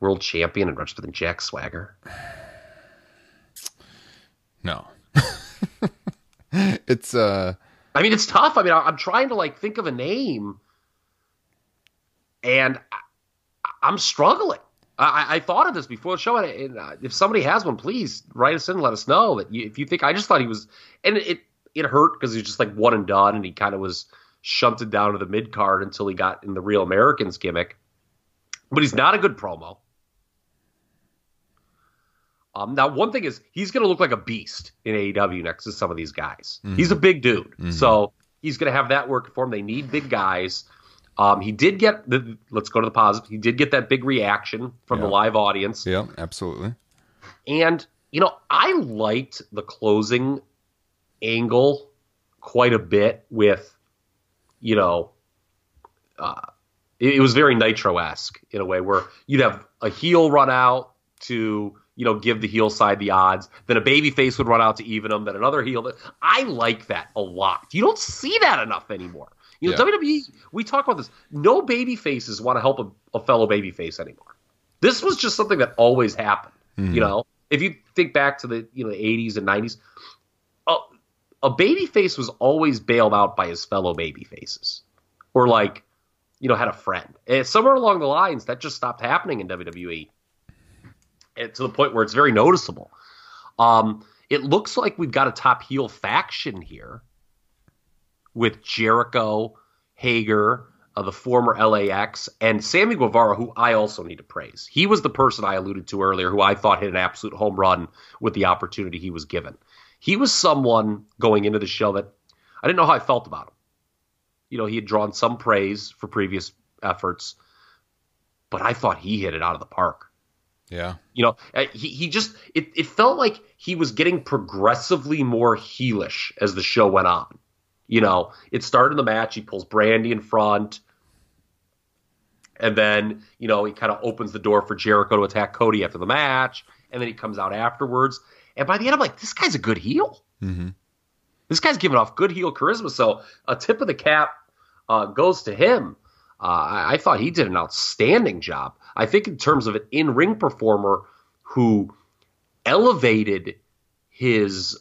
world champion in retrospect than Jack Swagger? No. It's tough. I mean, I'm trying to think of a name, and I'm struggling. I thought of this before the show, and if somebody has one, please write us in and let us know that if you think. I just thought he was, and it hurt because he was just one and done, and he kind of was shunted down to the mid card until he got in the Real Americans gimmick. But he's not a good promo. Now, one thing is he's going to look like a beast in AEW next to some of these guys. Mm-hmm. He's a big dude, so he's going to have that working for him. They need big guys. He did get the, let's go to the positive. He did get that big reaction from the live audience. Yeah, absolutely. And, you know, I liked the closing angle quite a bit with, you know, it was very Nitro-esque in a way where you'd have a heel run out to, you know, give the heel side the odds. Then a babyface would run out to even them. Then another heel. I like that a lot. You don't see that enough anymore. You know, WWE, we talk about this. No babyfaces want to help a fellow babyface anymore. This was just something that always happened. Mm-hmm. You know, if you think back to the, you know, the 80s and 90s, a babyface was always bailed out by his fellow babyfaces. Or like, you know, had a friend. And somewhere along the lines, that just stopped happening in WWE. And to the point where it's very noticeable. It looks like we've got a top heel faction here with Jericho, Hager, the former LAX, and Sammy Guevara, who I also need to praise. He was the person I alluded to earlier who I thought hit an absolute home run with the opportunity he was given. He was someone going into the show that I didn't know how I felt about him. You know, he had drawn some praise for previous efforts, but I thought he hit it out of the park. Yeah. You know, he just, it felt like he was getting progressively more heelish as the show went on. You know, it started the match. He pulls Brandy in front. And then, you know, he kind of opens the door for Jericho to attack Cody after the match. And then he comes out afterwards. And by the end, I'm like, this guy's a good heel. Mm-hmm. This guy's giving off good heel charisma. So a tip of the cap goes to him. I thought he did an outstanding job. I think in terms of an in-ring performer who elevated his...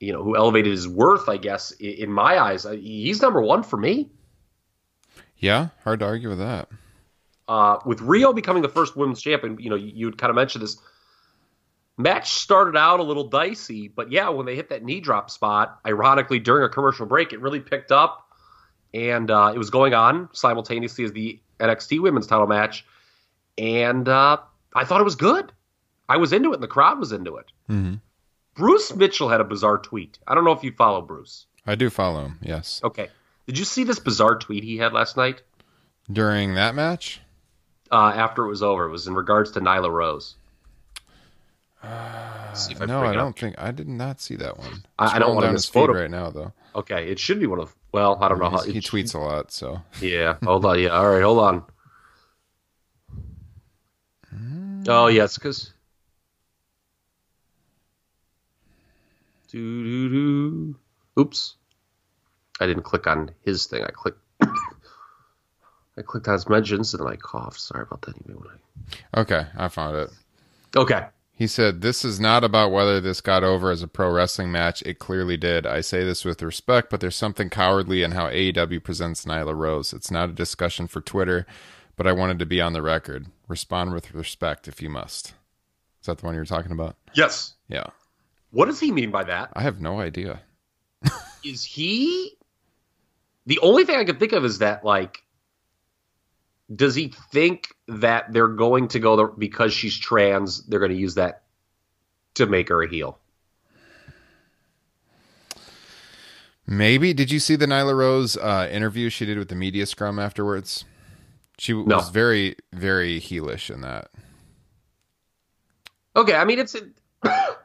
you know, who elevated his worth, I guess, in my eyes. He's number one for me. Yeah, hard to argue with that. With Rio becoming the first women's champion, you know, you'd kind of mentioned this. Match started out a little dicey, but yeah, when they hit that knee drop spot, ironically, during a commercial break, it really picked up, and it was going on simultaneously as the NXT women's title match, and I thought it was good. I was into it, and the crowd was into it. Mm-hmm. Bruce Mitchell had a bizarre tweet. I don't know if you follow Bruce. I do follow him, yes. Okay. Did you see this bizarre tweet he had last night? During that match? After it was over. It was in regards to Nyla Rose. No, I don't think. I did not see that one. I don't want to miss photo right now, though. Okay, it should be one of... Well, I don't know how... He tweets a lot, so... Yeah, hold on. Yeah, all right, hold on. Oh, yes, because... Oops. I didn't click on his thing. I clicked on his mentions and then I coughed. Sorry about that. Okay, I found it. Okay. He said, "This is not about whether this got over as a pro wrestling match. It clearly did. I say this with respect, but there's something cowardly in how AEW presents Nyla Rose. It's not a discussion for Twitter, but I wanted to be on the record. Respond with respect if you must." Is that the one you were talking about? Yes. Yeah. What does he mean by that? I have no idea. Is he... The only thing I can think of is that, like, does he think that they're going to go... Because she's trans, they're going to use that to make her a heel? Maybe. Did you see the Nyla Rose interview she did with the media scrum afterwards? She was very, very heelish in that. Okay, I mean, it's...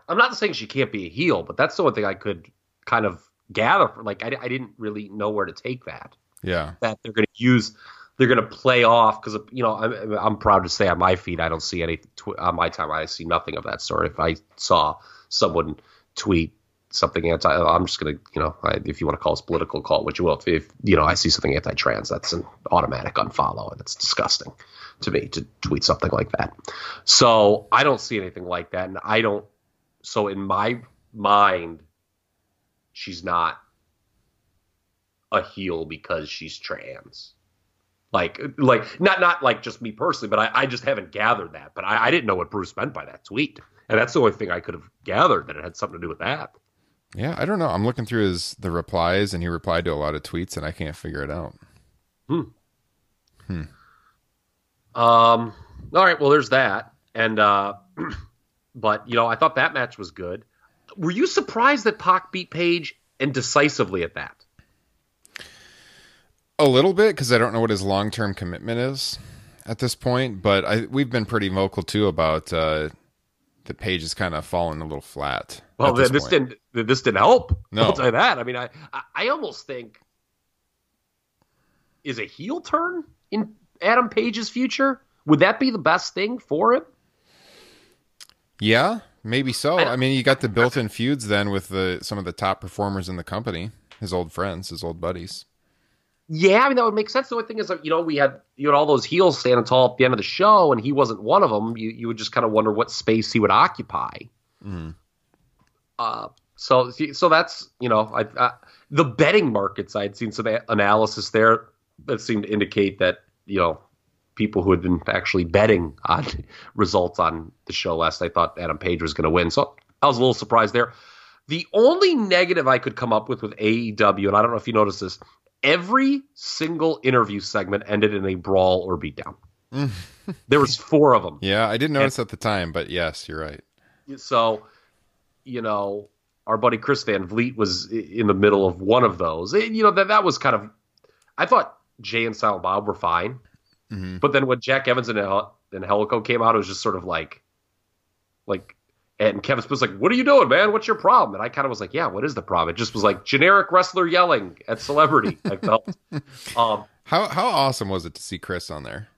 I'm not saying she can't be a heel, but that's the only thing I could kind of gather from. Like, I didn't really know where to take that. Yeah. That they're going to use, they're going to play off. Because, you know, I'm proud to say on my feed, I don't see any, on my time, I see nothing of that sort. If I saw someone tweet something anti, I'm just going to, you know, if you want to call it political, call it what you will. If, you know, I see something anti-trans, that's an automatic unfollow. And it's disgusting to me to tweet something like that. So I don't see anything like that. And I don't. So in my mind, she's not a heel because she's trans. Like not like just me personally, but I just haven't gathered that. But I didn't know what Bruce meant by that tweet. And that's the only thing I could have gathered, that it had something to do with that. Yeah, I don't know. I'm looking through the replies, and he replied to a lot of tweets, and I can't figure it out. All right, well, there's that. And But, you know, I thought that match was good. Were you surprised that Pac beat Paige and decisively at that. A little bit, because I don't know what his long-term commitment is at this point, but we've been pretty vocal too about the Paige is kind of falling a little flat. Well, this didn't help. No, I'll tell you that. I mean, I almost think, is a heel turn in Adam Page's future? Would that be the best thing for him? Yeah, maybe so. I mean, you got the built-in feuds then with some of the top performers in the company, his old friends, his old buddies. Yeah, I mean, that would make sense. The only thing is, you had all those heels standing tall at the end of the show, and he wasn't one of them. You would just kind of wonder what space he would occupy. Mm. So that's, the betting markets. I'd seen some analysis there that seemed to indicate that, people who had been actually betting on results on the show last night thought Adam Page was going to win. So I was a little surprised there. The only negative I could come up with AEW, and I don't know if you noticed this, every single interview segment ended in a brawl or beatdown. There was 4 of them. Yeah, I didn't notice at the time, but yes, you're right. So, our buddy Chris Van Vliet was in the middle of one of those. And, that was kind of – I thought Jay and Silent Bob were fine. Mm-hmm. But then when Jack Evans and Helico came out, it was just sort of like – and Kevin Smith's like, what are you doing, man? What's your problem? And I kind of was like, yeah, what is the problem? It just was like generic wrestler yelling at celebrity, I felt. How awesome was it to see Chris on there?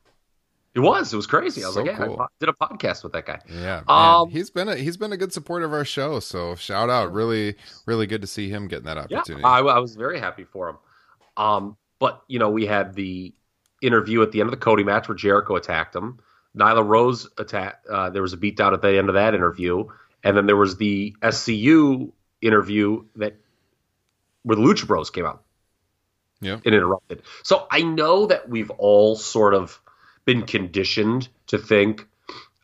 It was. It was crazy. I was so like, yeah, cool. I did a podcast with that guy. Yeah, he's been a good supporter of our show, so shout out. Really, really good to see him getting that opportunity. Yeah, I was very happy for him. But, we had the interview at the end of the Cody match where Jericho attacked him. Nyla Rose attacked. There was a beatdown at the end of that interview. And then there was the SCU interview where the Lucha Bros came out. Yeah. And interrupted. So I know that we've all sort of been conditioned to think,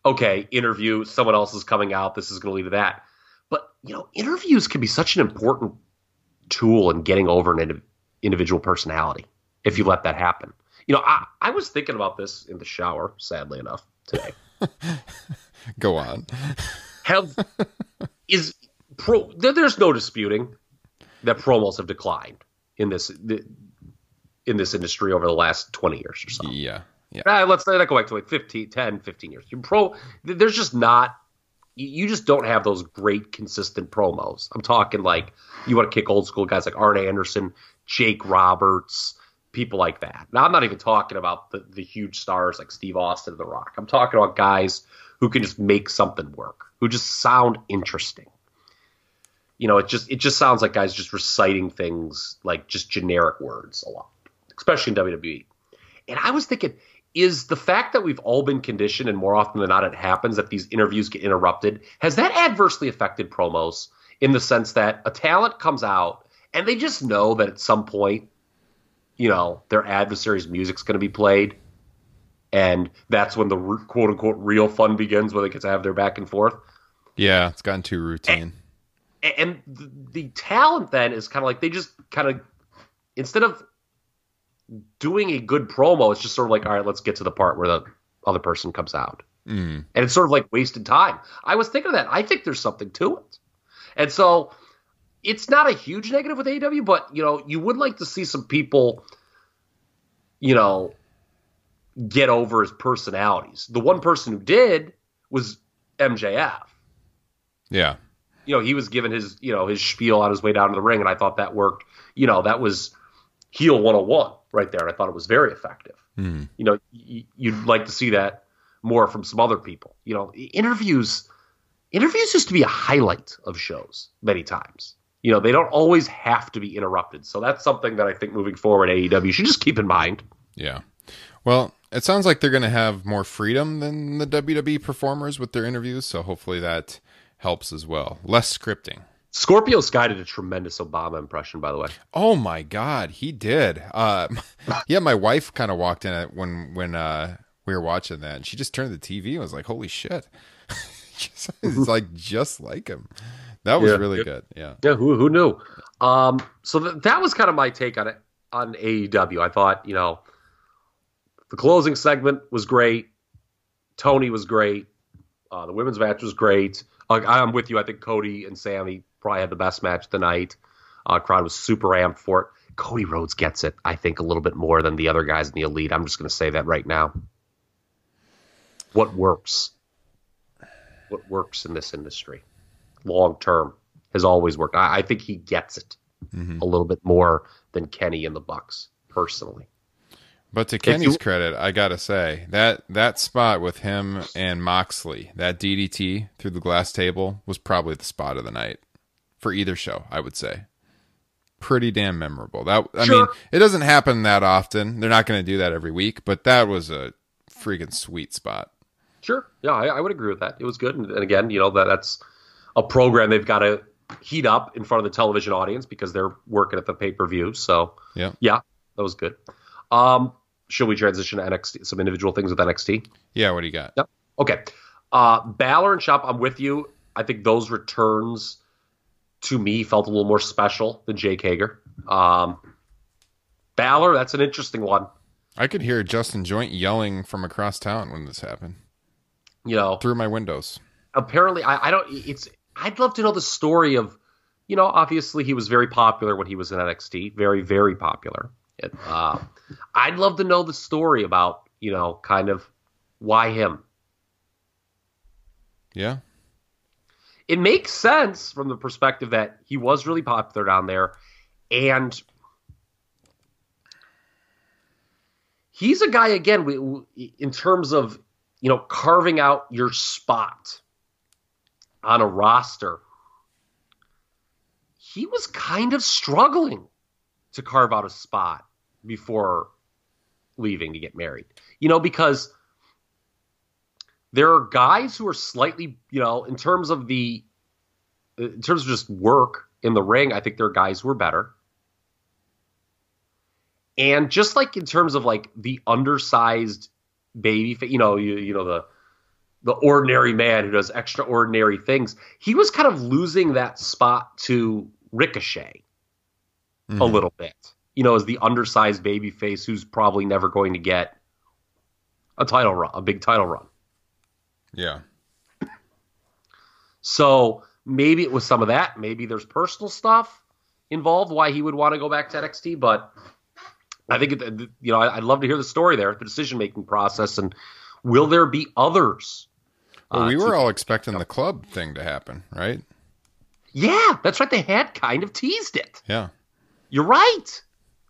okay, interview, someone else is coming out, this is going to lead to that. But, interviews can be such an important tool in getting over an individual personality if you let that happen. I was thinking about this in the shower, sadly enough, today. Go on. There's no disputing that promos have declined in this industry over the last 20 years or so. Yeah. Yeah. Let's not go back to 15 years. There's just not – you just don't have those great consistent promos. I'm talking you want to kick old school guys like Arn Anderson, Jake Roberts, people like that. Now, I'm not even talking about the huge stars like Steve Austin and The Rock. I'm talking about guys who can just make something work, who just sound interesting. It just sounds like guys just reciting things like just generic words a lot, especially in WWE. And I was thinking – is the fact that we've all been conditioned, and more often than not it happens, that these interviews get interrupted, has that adversely affected promos in the sense that a talent comes out and they just know that at some point, their adversary's music's going to be played, and that's when the quote-unquote real fun begins, where they get to have their back and forth? Yeah, it's gotten too routine. And the talent then is kind of like they just kind of, instead of doing a good promo, it's just sort of like, all right, let's get to the part where the other person comes out. Mm. And it's sort of like wasted time. I was thinking of that. I think there's something to it. And so it's not a huge negative with AEW, but, you would like to see some people, get over his personalities. The one person who did was MJF. Yeah. He was given his, his spiel on his way down to the ring, and I thought that worked. That was heel 101. Right there, I thought it was very effective. Mm. You'd like to see that more from some other people. Interviews used to be a highlight of shows many times. They don't always have to be interrupted. So that's something that I think moving forward, AEW should just keep in mind. Yeah. Well, it sounds like they're going to have more freedom than the WWE performers with their interviews. So hopefully that helps as well. Less scripting. Scorpio Sky did a tremendous Obama impression, by the way. Oh my God, he did. Yeah, my wife kind of walked in when we were watching that, and she just turned the TV and was like, "Holy shit!" It's like just like him. That was really good. Yeah, yeah. Who knew? So that was kind of my take on it on AEW. I thought the closing segment was great. Tony was great. The women's match was great. I'm with you. I think Cody and Sammy probably had the best match tonight. Crowd was super amped for it. Cody Rhodes gets it, I think, a little bit more than the other guys in the Elite. I'm just going to say that right now. What works? What works in this industry long term has always worked. I think he gets it a little bit more than Kenny and the Bucks, personally. But to Kenny's credit, I got to say, that spot with him and Moxley, that DDT through the glass table, was probably the spot of the night for either show, I would say. Pretty damn memorable. I mean, it doesn't happen that often. They're not going to do that every week, but that was a freaking sweet spot. Sure. Yeah, I would agree with that. It was good. And again, you know, that's a program they've got to heat up in front of the television audience because they're working at the pay-per-view. So, yeah, that was good. Should we transition to NXT, some individual things with NXT? Yeah, what do you got? Yep. Okay. Balor and Shop, I'm with you. I think those returns, to me, felt a little more special than Jake Hager. Balor, that's an interesting one. I could hear Justin Joint yelling from across town when this happened. You know, through my windows. Apparently, I don't. It's. I'd love to know the story of. You know, obviously he was very popular when he was in NXT. Very, very popular. I'd love to know the story about, you know, kind of why him. Yeah. It makes sense from the perspective that he was really popular down there, and he's a guy, again, in terms of, you know, carving out your spot on a roster. He was kind of struggling to carve out a spot before leaving to get married, you know, because there are guys who are slightly, you know, in terms of just work in the ring, I think there are guys who are better. And just like in terms of like the undersized baby, you know, the ordinary man who does extraordinary things, he was kind of losing that spot to Ricochet a little bit, you know, as the undersized baby face who's probably never going to get a big title run. Yeah. So maybe it was some of that. Maybe there's personal stuff involved why he would want to go back to NXT. But I think, you know, I'd love to hear the story there, the decision-making process, and will there be others? Well, we were all expecting the club thing to happen, right? Yeah, that's right. They had kind of teased it. Yeah. You're right.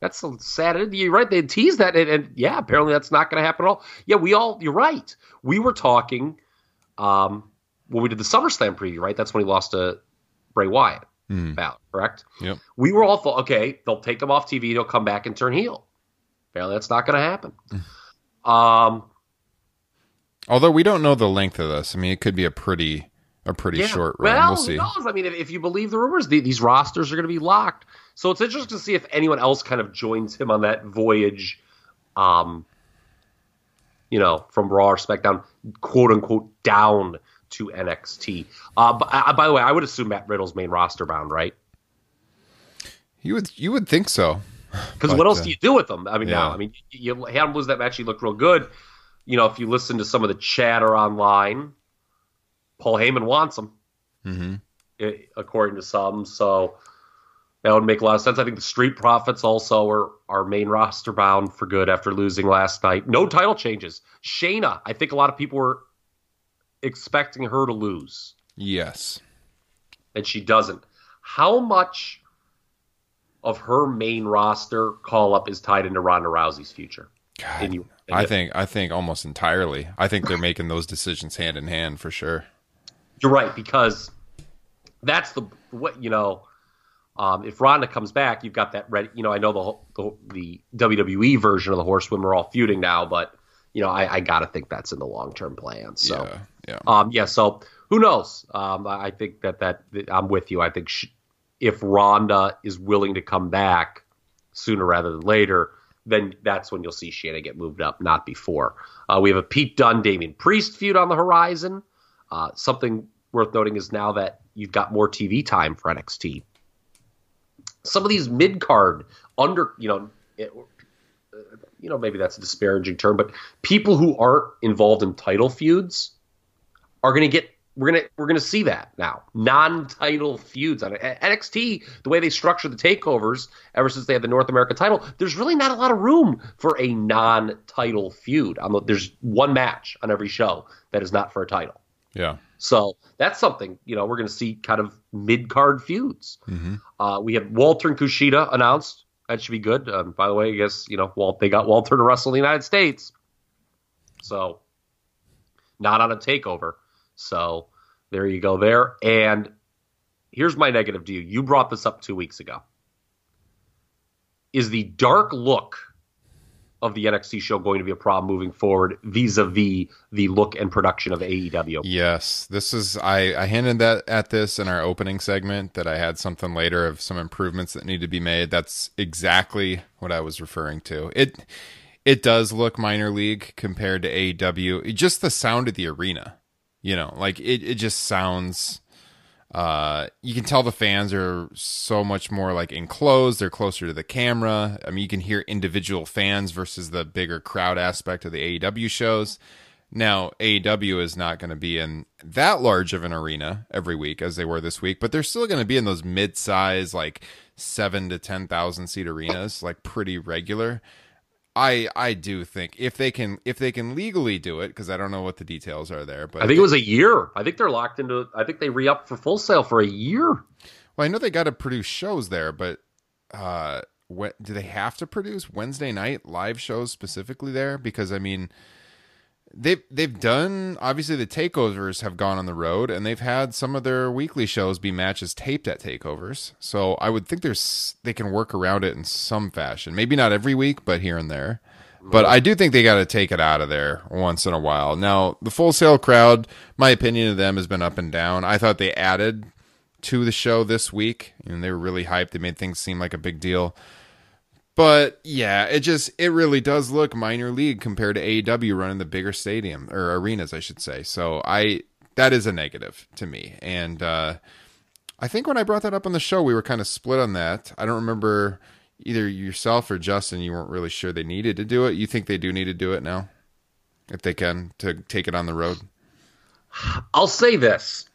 That's a sad. You're right. They teased that. And yeah, apparently that's not going to happen at all. Yeah, you're right. We were talking when we did the SummerSlam preview, right? That's when he lost to Bray Wyatt, Balor, correct? Yep. We were all thought, okay, they'll take him off TV. They'll come back and turn heel. Apparently that's not going to happen. Although we don't know the length of this. I mean, it could be a pretty short run. Well, we'll see. Who knows? I mean, if you believe the rumors, these rosters are going to be locked. So it's interesting to see if anyone else kind of joins him on that voyage, you know, from Raw or SmackDown, quote unquote, down to NXT. By the way, I would assume Matt Riddle's main roster bound, right? You would think so. Because what else do you do with him? I mean, now, I mean, you had him lose that match. He looked real good. You know, if you listen to some of the chatter online, Paul Heyman wants him, according to some. So that would make a lot of sense. I think the Street Profits also are main roster bound for good after losing last night. No title changes. Shayna, I think a lot of people were expecting her to lose. Yes. And she doesn't. How much of her main roster call-up is tied into Ronda Rousey's future? God, I think almost entirely. I think they're making those decisions hand in hand for sure. You're right, because that's if Ronda comes back, you've got that ready. You know, I know the WWE version of the Horsewomen are all feuding now, but you know, I gotta think that's in the long term plan. So so who knows? I think that I'm with you. I think if Ronda is willing to come back sooner rather than later, then that's when you'll see Shayna get moved up, not before. We have a Pete Dunne, Damian Priest feud on the horizon. Something worth noting is now that you've got more TV time for NXT. Some of these mid-card, maybe that's a disparaging term, but people who aren't involved in title feuds are going to get We're gonna see that now. Non-title feuds on NXT. The way they structure the takeovers ever since they had the North American title, there's really not a lot of room for a non-title feud. There's one match on every show that is not for a title. Yeah. So that's something, we're going to see kind of mid-card feuds. Mm-hmm. We have Walter and Kushida announced. That should be good. By the way, I guess, they got Walter to wrestle in the United States. So not on a takeover. So there you go there. And here's my negative to you. You brought this up 2 weeks ago. Is the dark look of the NXT show going to be a problem moving forward vis-a-vis the look and production of AEW? Yes. This is, I hinted at this in our opening segment that I had something later of some improvements that need to be made. That's exactly what I was referring to. It does look minor league compared to AEW. Just the sound of the arena. It just sounds, you can tell the fans are so much more like enclosed. They're closer to the camera. I mean, you can hear individual fans versus the bigger crowd aspect of the AEW shows. Now, AEW is not going to be in that large of an arena every week as they were this week, but they're still going to be in those mid-size, 7,000 to 10,000 seat arenas, pretty regular. I do think if they can legally do it, because I don't know what the details are there, but I think it was a year. I think they're locked into. I think they re-upped for Full Sail for a year. Well, I know they got to produce shows there, but what do they have to produce Wednesday night live shows specifically there? Because I mean, they've done, obviously the takeovers have gone on the road, and they've had some of their weekly shows be matches taped at takeovers. So I would think they can work around it in some fashion. Maybe not every week, but here and there. But I do think they got to take it out of there once in a while. Now, the Full Sail crowd, my opinion of them has been up and down. I thought they added to the show this week, and they were really hyped. They made things seem like a big deal. But yeah, it really does look minor league compared to AEW running the bigger stadium or arenas, I should say. So that is a negative to me. And I think when I brought that up on the show, we were kind of split on that. I don't remember, either yourself or Justin, you weren't really sure they needed to do it. You think they do need to do it now if they can to take it on the road? I'll say this,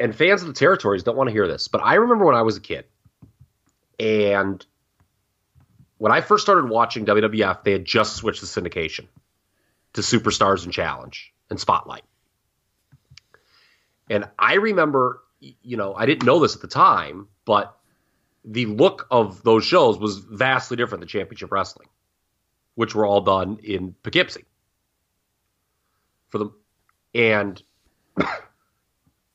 and fans of the territories don't want to hear this, but I remember when I was a kid and when I first started watching WWF, they had just switched the syndication to Superstars and Challenge and Spotlight. And I remember, I didn't know this at the time, but the look of those shows was vastly different than Championship Wrestling, which were all done in Poughkeepsie. And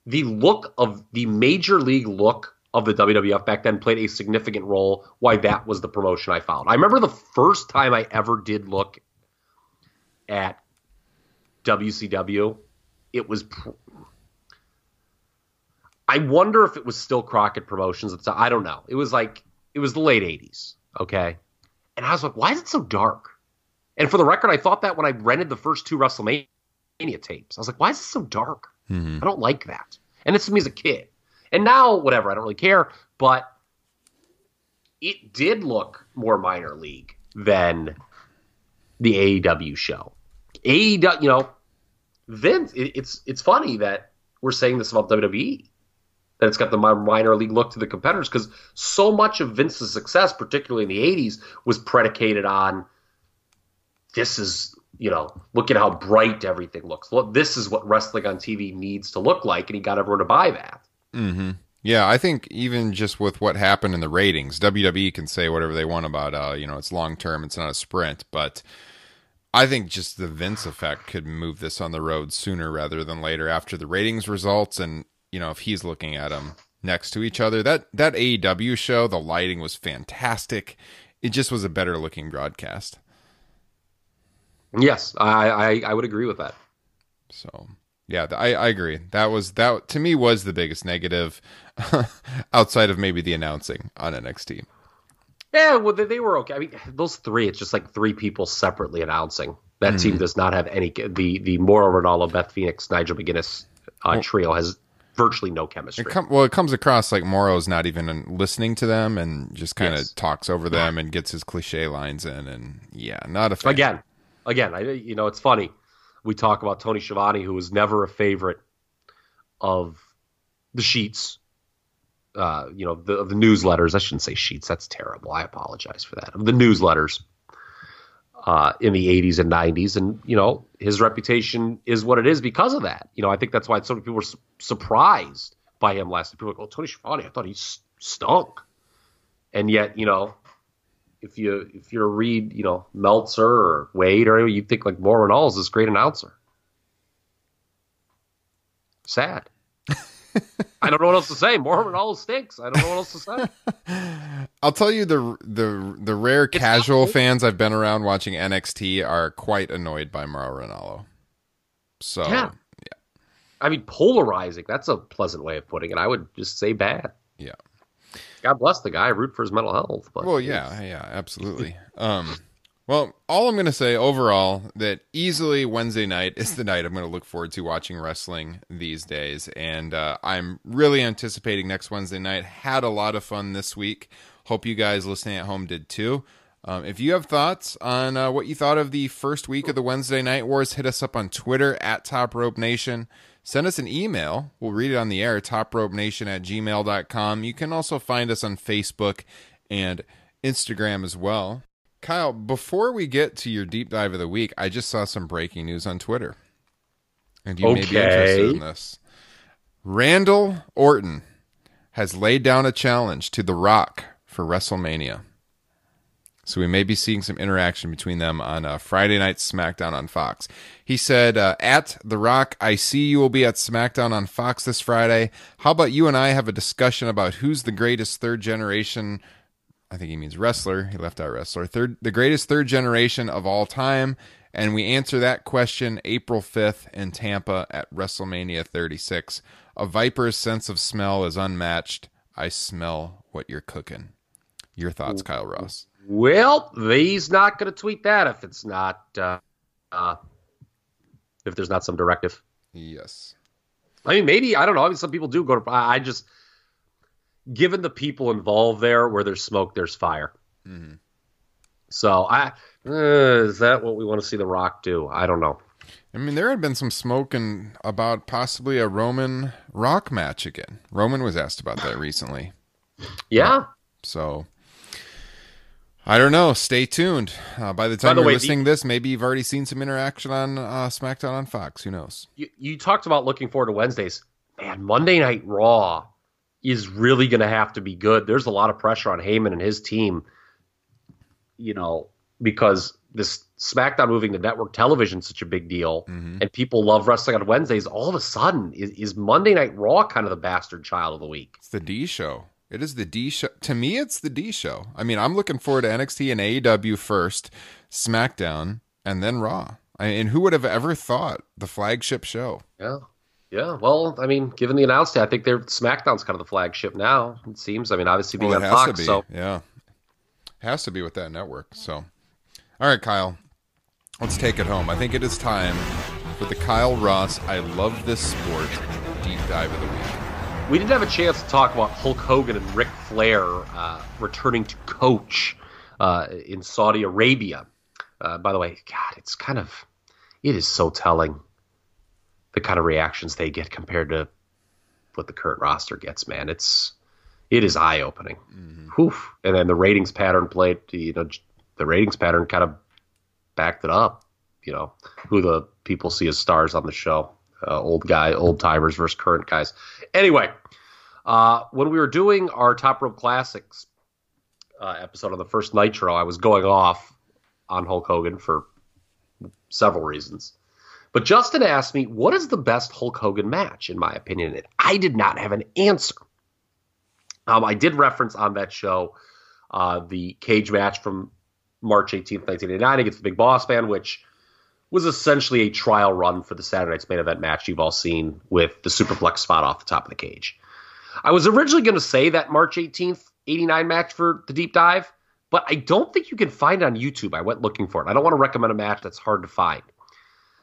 the look of the major league look of the WWF back then played a significant role why that was the promotion I followed. I remember the first time I ever did look at WCW, it was I wonder if it was still Crockett Promotions at the time. I don't know. It was the late 80s, okay? And I was like, why is it so dark? And for the record, I thought that when I rented the first two WrestleMania tapes. I was like, why is it so dark? Mm-hmm. I don't like that. And it's me as a kid. And now, whatever, I don't really care, but it did look more minor league than the AEW show. AEW, Vince, it's funny that we're saying this about WWE, that it's got the minor league look to the competitors, because so much of Vince's success, particularly in the 80s, was predicated on this is, look at how bright everything looks. Look, this is what wrestling on TV needs to look like, and he got everyone to buy that. Mm-hmm. Yeah, I think even just with what happened in the ratings, WWE can say whatever they want about, it's long-term, it's not a sprint, but I think just the Vince effect could move this on the road sooner rather than later after the ratings results, and, if he's looking at them next to each other. That AEW show, the lighting was fantastic. It just was a better-looking broadcast. Yes, I would agree with that. So... yeah, I agree. That to me was the biggest negative outside of maybe the announcing on NXT. Yeah, well, they were okay. I mean, those three, it's just three people separately announcing. That team does not have any. The Mauro Ranallo, Beth Phoenix, Nigel McGuinness trio has virtually no chemistry. It comes across like Moro's not even listening to them and just kind of talks over them and gets his cliche lines in. And yeah, not a fan. Again, it's funny. We talk about Tony Schiavone, who was never a favorite of the sheets, of the newsletters. I shouldn't say sheets. That's terrible. I apologize for that. Of the newsletters in the 80s and 90s. And, his reputation is what it is because of that. I think that's why so many people were surprised by him last night. People were like, oh, Tony Schiavone, I thought he stunk. And yet, if you're a read, Meltzer or Wade or anyone, you'd think like Moore Reynolds is this great announcer. Sad. I don't know what else to say. Moore Reynolds stinks. I don't know what else to say. I'll tell you the rare casual fans I've been around watching NXT are quite annoyed by Mauro Ranallo. So yeah. I mean, polarizing, that's a pleasant way of putting it. I would just say bad. Yeah. God bless the guy. I root for his mental health. But well, yeah, absolutely. Well, all I'm going to say overall that easily Wednesday night is the night I'm going to look forward to watching wrestling these days. And I'm really anticipating next Wednesday night. Had a lot of fun this week. Hope you guys listening at home did too. If you have thoughts on what you thought of the first week of the Wednesday Night Wars, hit us up on Twitter at Top Rope Nation. Send us an email. We'll read it on the air, topropenation@gmail.com. You can also find us on Facebook and Instagram as well. Kyle, before we get to your deep dive of the week, I just saw some breaking news on Twitter. And you may be interested in this. Randall Orton has laid down a challenge to The Rock for WrestleMania. So we may be seeing some interaction between them on Friday night SmackDown on Fox. He said, at The Rock, I see you will be at SmackDown on Fox this Friday. How about you and I have a discussion about who's the greatest third generation, I think he means wrestler, he left out wrestler, the greatest third generation of all time. And we answer that question April 5th in Tampa at WrestleMania 36. A viper's sense of smell is unmatched. I smell what you're cooking. Your thoughts, Kyle Ross? Well, he's not going to tweet that if it's not, if there's not some directive. Yes. I mean, maybe, I don't know. I mean, some people do go to, I just, given the people involved there, where there's smoke, there's fire. Mm-hmm. So is that what we want to see The Rock do? I don't know. I mean, there had been some smoke about possibly a Roman Rock match again. Roman was asked about that recently. Yeah. So I don't know. Stay tuned. By the time you're listening to this, maybe you've already seen some interaction on SmackDown on Fox. Who knows? You talked about looking forward to Wednesdays. Man, Monday Night Raw is really going to have to be good. There's a lot of pressure on Heyman and his team, because this SmackDown moving to network television is such a big deal, and people love wrestling on Wednesdays. All of a sudden, is Monday Night Raw kind of the bastard child of the week? It's the D show. It is the D show. To me, it's the D show. I mean, I'm looking forward to NXT and AEW first, SmackDown, and then Raw. And who would have ever thought the flagship show? Yeah. Well, I mean, given the announcement, I think SmackDown's kind of the flagship now, it seems. I mean, obviously being on Fox. So. Yeah. Has to be with that network. So, all right, Kyle, let's take it home. I think it is time for the Kyle Ross I Love This Sport Deep Dive of the Week. We didn't have a chance to talk about Hulk Hogan and Ric Flair returning to coach in Saudi Arabia. By the way, God, it is so telling the kind of reactions they get compared to what the current roster gets, man. It is eye-opening. And then the ratings pattern kind of backed it up, who the people see as stars on the show. Old timers versus current guys. Anyway, when we were doing our Top Rope Classics episode on the first Nitro, I was going off on Hulk Hogan for several reasons. But Justin asked me, what is the best Hulk Hogan match, in my opinion? And I did not have an answer. I did reference on that show the cage match from March 18th, 1989 against the Big Boss Man, which was essentially a trial run for the Saturday Night's Main Event match you've all seen with the Superplex spot off the top of the cage. I was originally going to say that March 18th, 89 match for the deep dive, but I don't think you can find it on YouTube. I went looking for it. I don't want to recommend a match that's hard to find.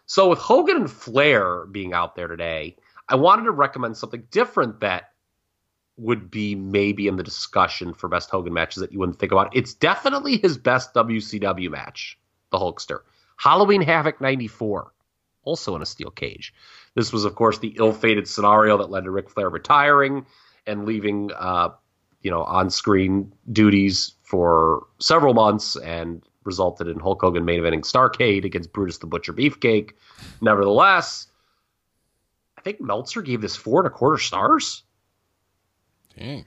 So with Hogan and Flair being out there today, I wanted to recommend something different that would be maybe in the discussion for best Hogan matches that you wouldn't think about. It's definitely his best WCW match, the Hulkster. Halloween Havoc 94. also in a steel cage. This was, of course, the ill-fated scenario that led to Ric Flair retiring and leaving, on-screen duties for several months and resulted in Hulk Hogan main eventing Starrcade against Brutus the Butcher Beefcake. Nevertheless, I think Meltzer gave this 4.25 stars. Dang.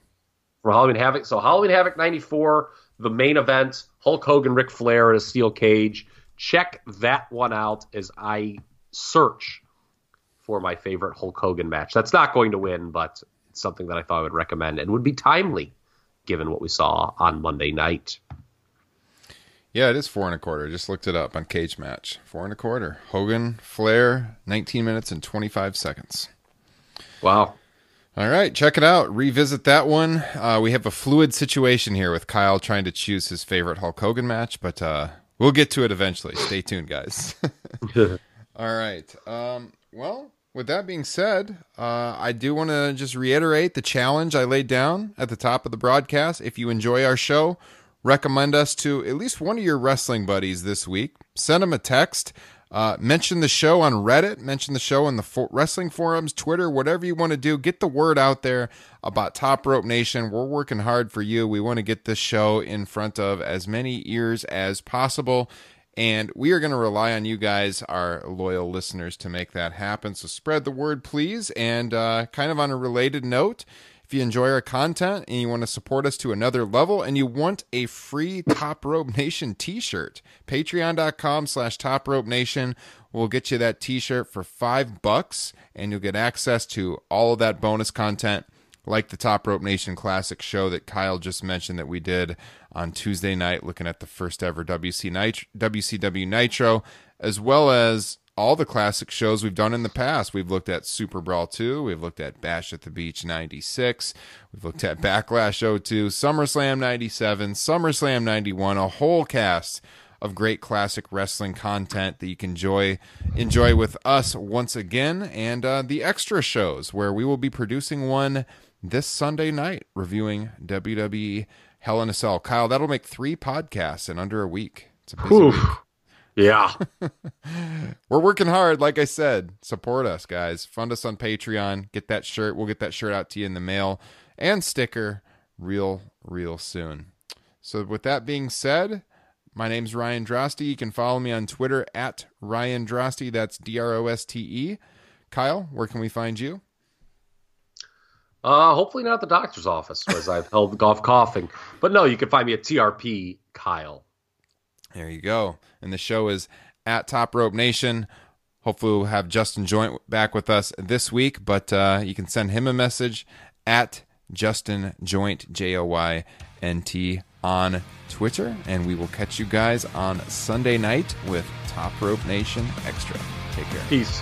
For Halloween Havoc. So Halloween Havoc 94, the main event, Hulk Hogan, Ric Flair in a steel cage. Check that one out as I search for my favorite Hulk Hogan match. That's not going to win, but it's something that I thought I would recommend and would be timely given what we saw on Monday night. Yeah, it is 4.25. Just looked it up on Cage Match. 4.25. Hogan, Flair, 19 minutes and 25 seconds. Wow. All right, check it out. Revisit that one. We have a fluid situation here with Kyle trying to choose his favorite Hulk Hogan match, but we'll get to it eventually. Stay tuned, guys. All right. Well, with that being said, I do want to just reiterate the challenge I laid down at the top of the broadcast. If you enjoy our show, recommend us to at least one of your wrestling buddies this week. Send them a text. Mention the show on Reddit, mention the show in the wrestling forums, Twitter, whatever you want to do. Get the word out there about Top Rope Nation. We're working hard for you. We want to get this show in front of as many ears as possible. And we are going to rely on you guys, our loyal listeners, to make that happen. So spread the word, please. And kind of on a related note, if you enjoy our content and you want to support us to another level and you want a free Top Rope Nation t-shirt, patreon.com/Top Rope Nation will get you that t-shirt for $5 and you'll get access to all of that bonus content like the Top Rope Nation Classic show that Kyle just mentioned that we did on Tuesday night, looking at the first ever WCW Nitro, as well as all the classic shows we've done in the past. We've looked at Super Brawl 2. We've looked at Bash at the Beach 96. We've looked at Backlash 02, SummerSlam 97, SummerSlam 91, a whole cast of great classic wrestling content that you can enjoy with us once again. And the extra shows where we will be producing one this Sunday night, reviewing WWE Hell in a Cell. Kyle, that'll make 3 podcasts in under a week. It's a busy week. Yeah. We're working hard. Like I said, support us, guys. Fund us on Patreon. Get that shirt. We'll get that shirt out to you in the mail and sticker real soon. So with that being said, my name's Ryan Droste. You can follow me on Twitter at Ryan Droste. That's DROSTE. Kyle, where can we find you? Hopefully not at the doctor's office, as I've held off coughing. But no, you can find me at TRP Kyle. There you go. And the show is at Top Rope Nation. Hopefully we'll have Justin Joint back with us this week, but you can send him a message at Justin Joint, JOYNT, on Twitter. And we will catch you guys on Sunday night with Top Rope Nation Extra. Take care. Peace.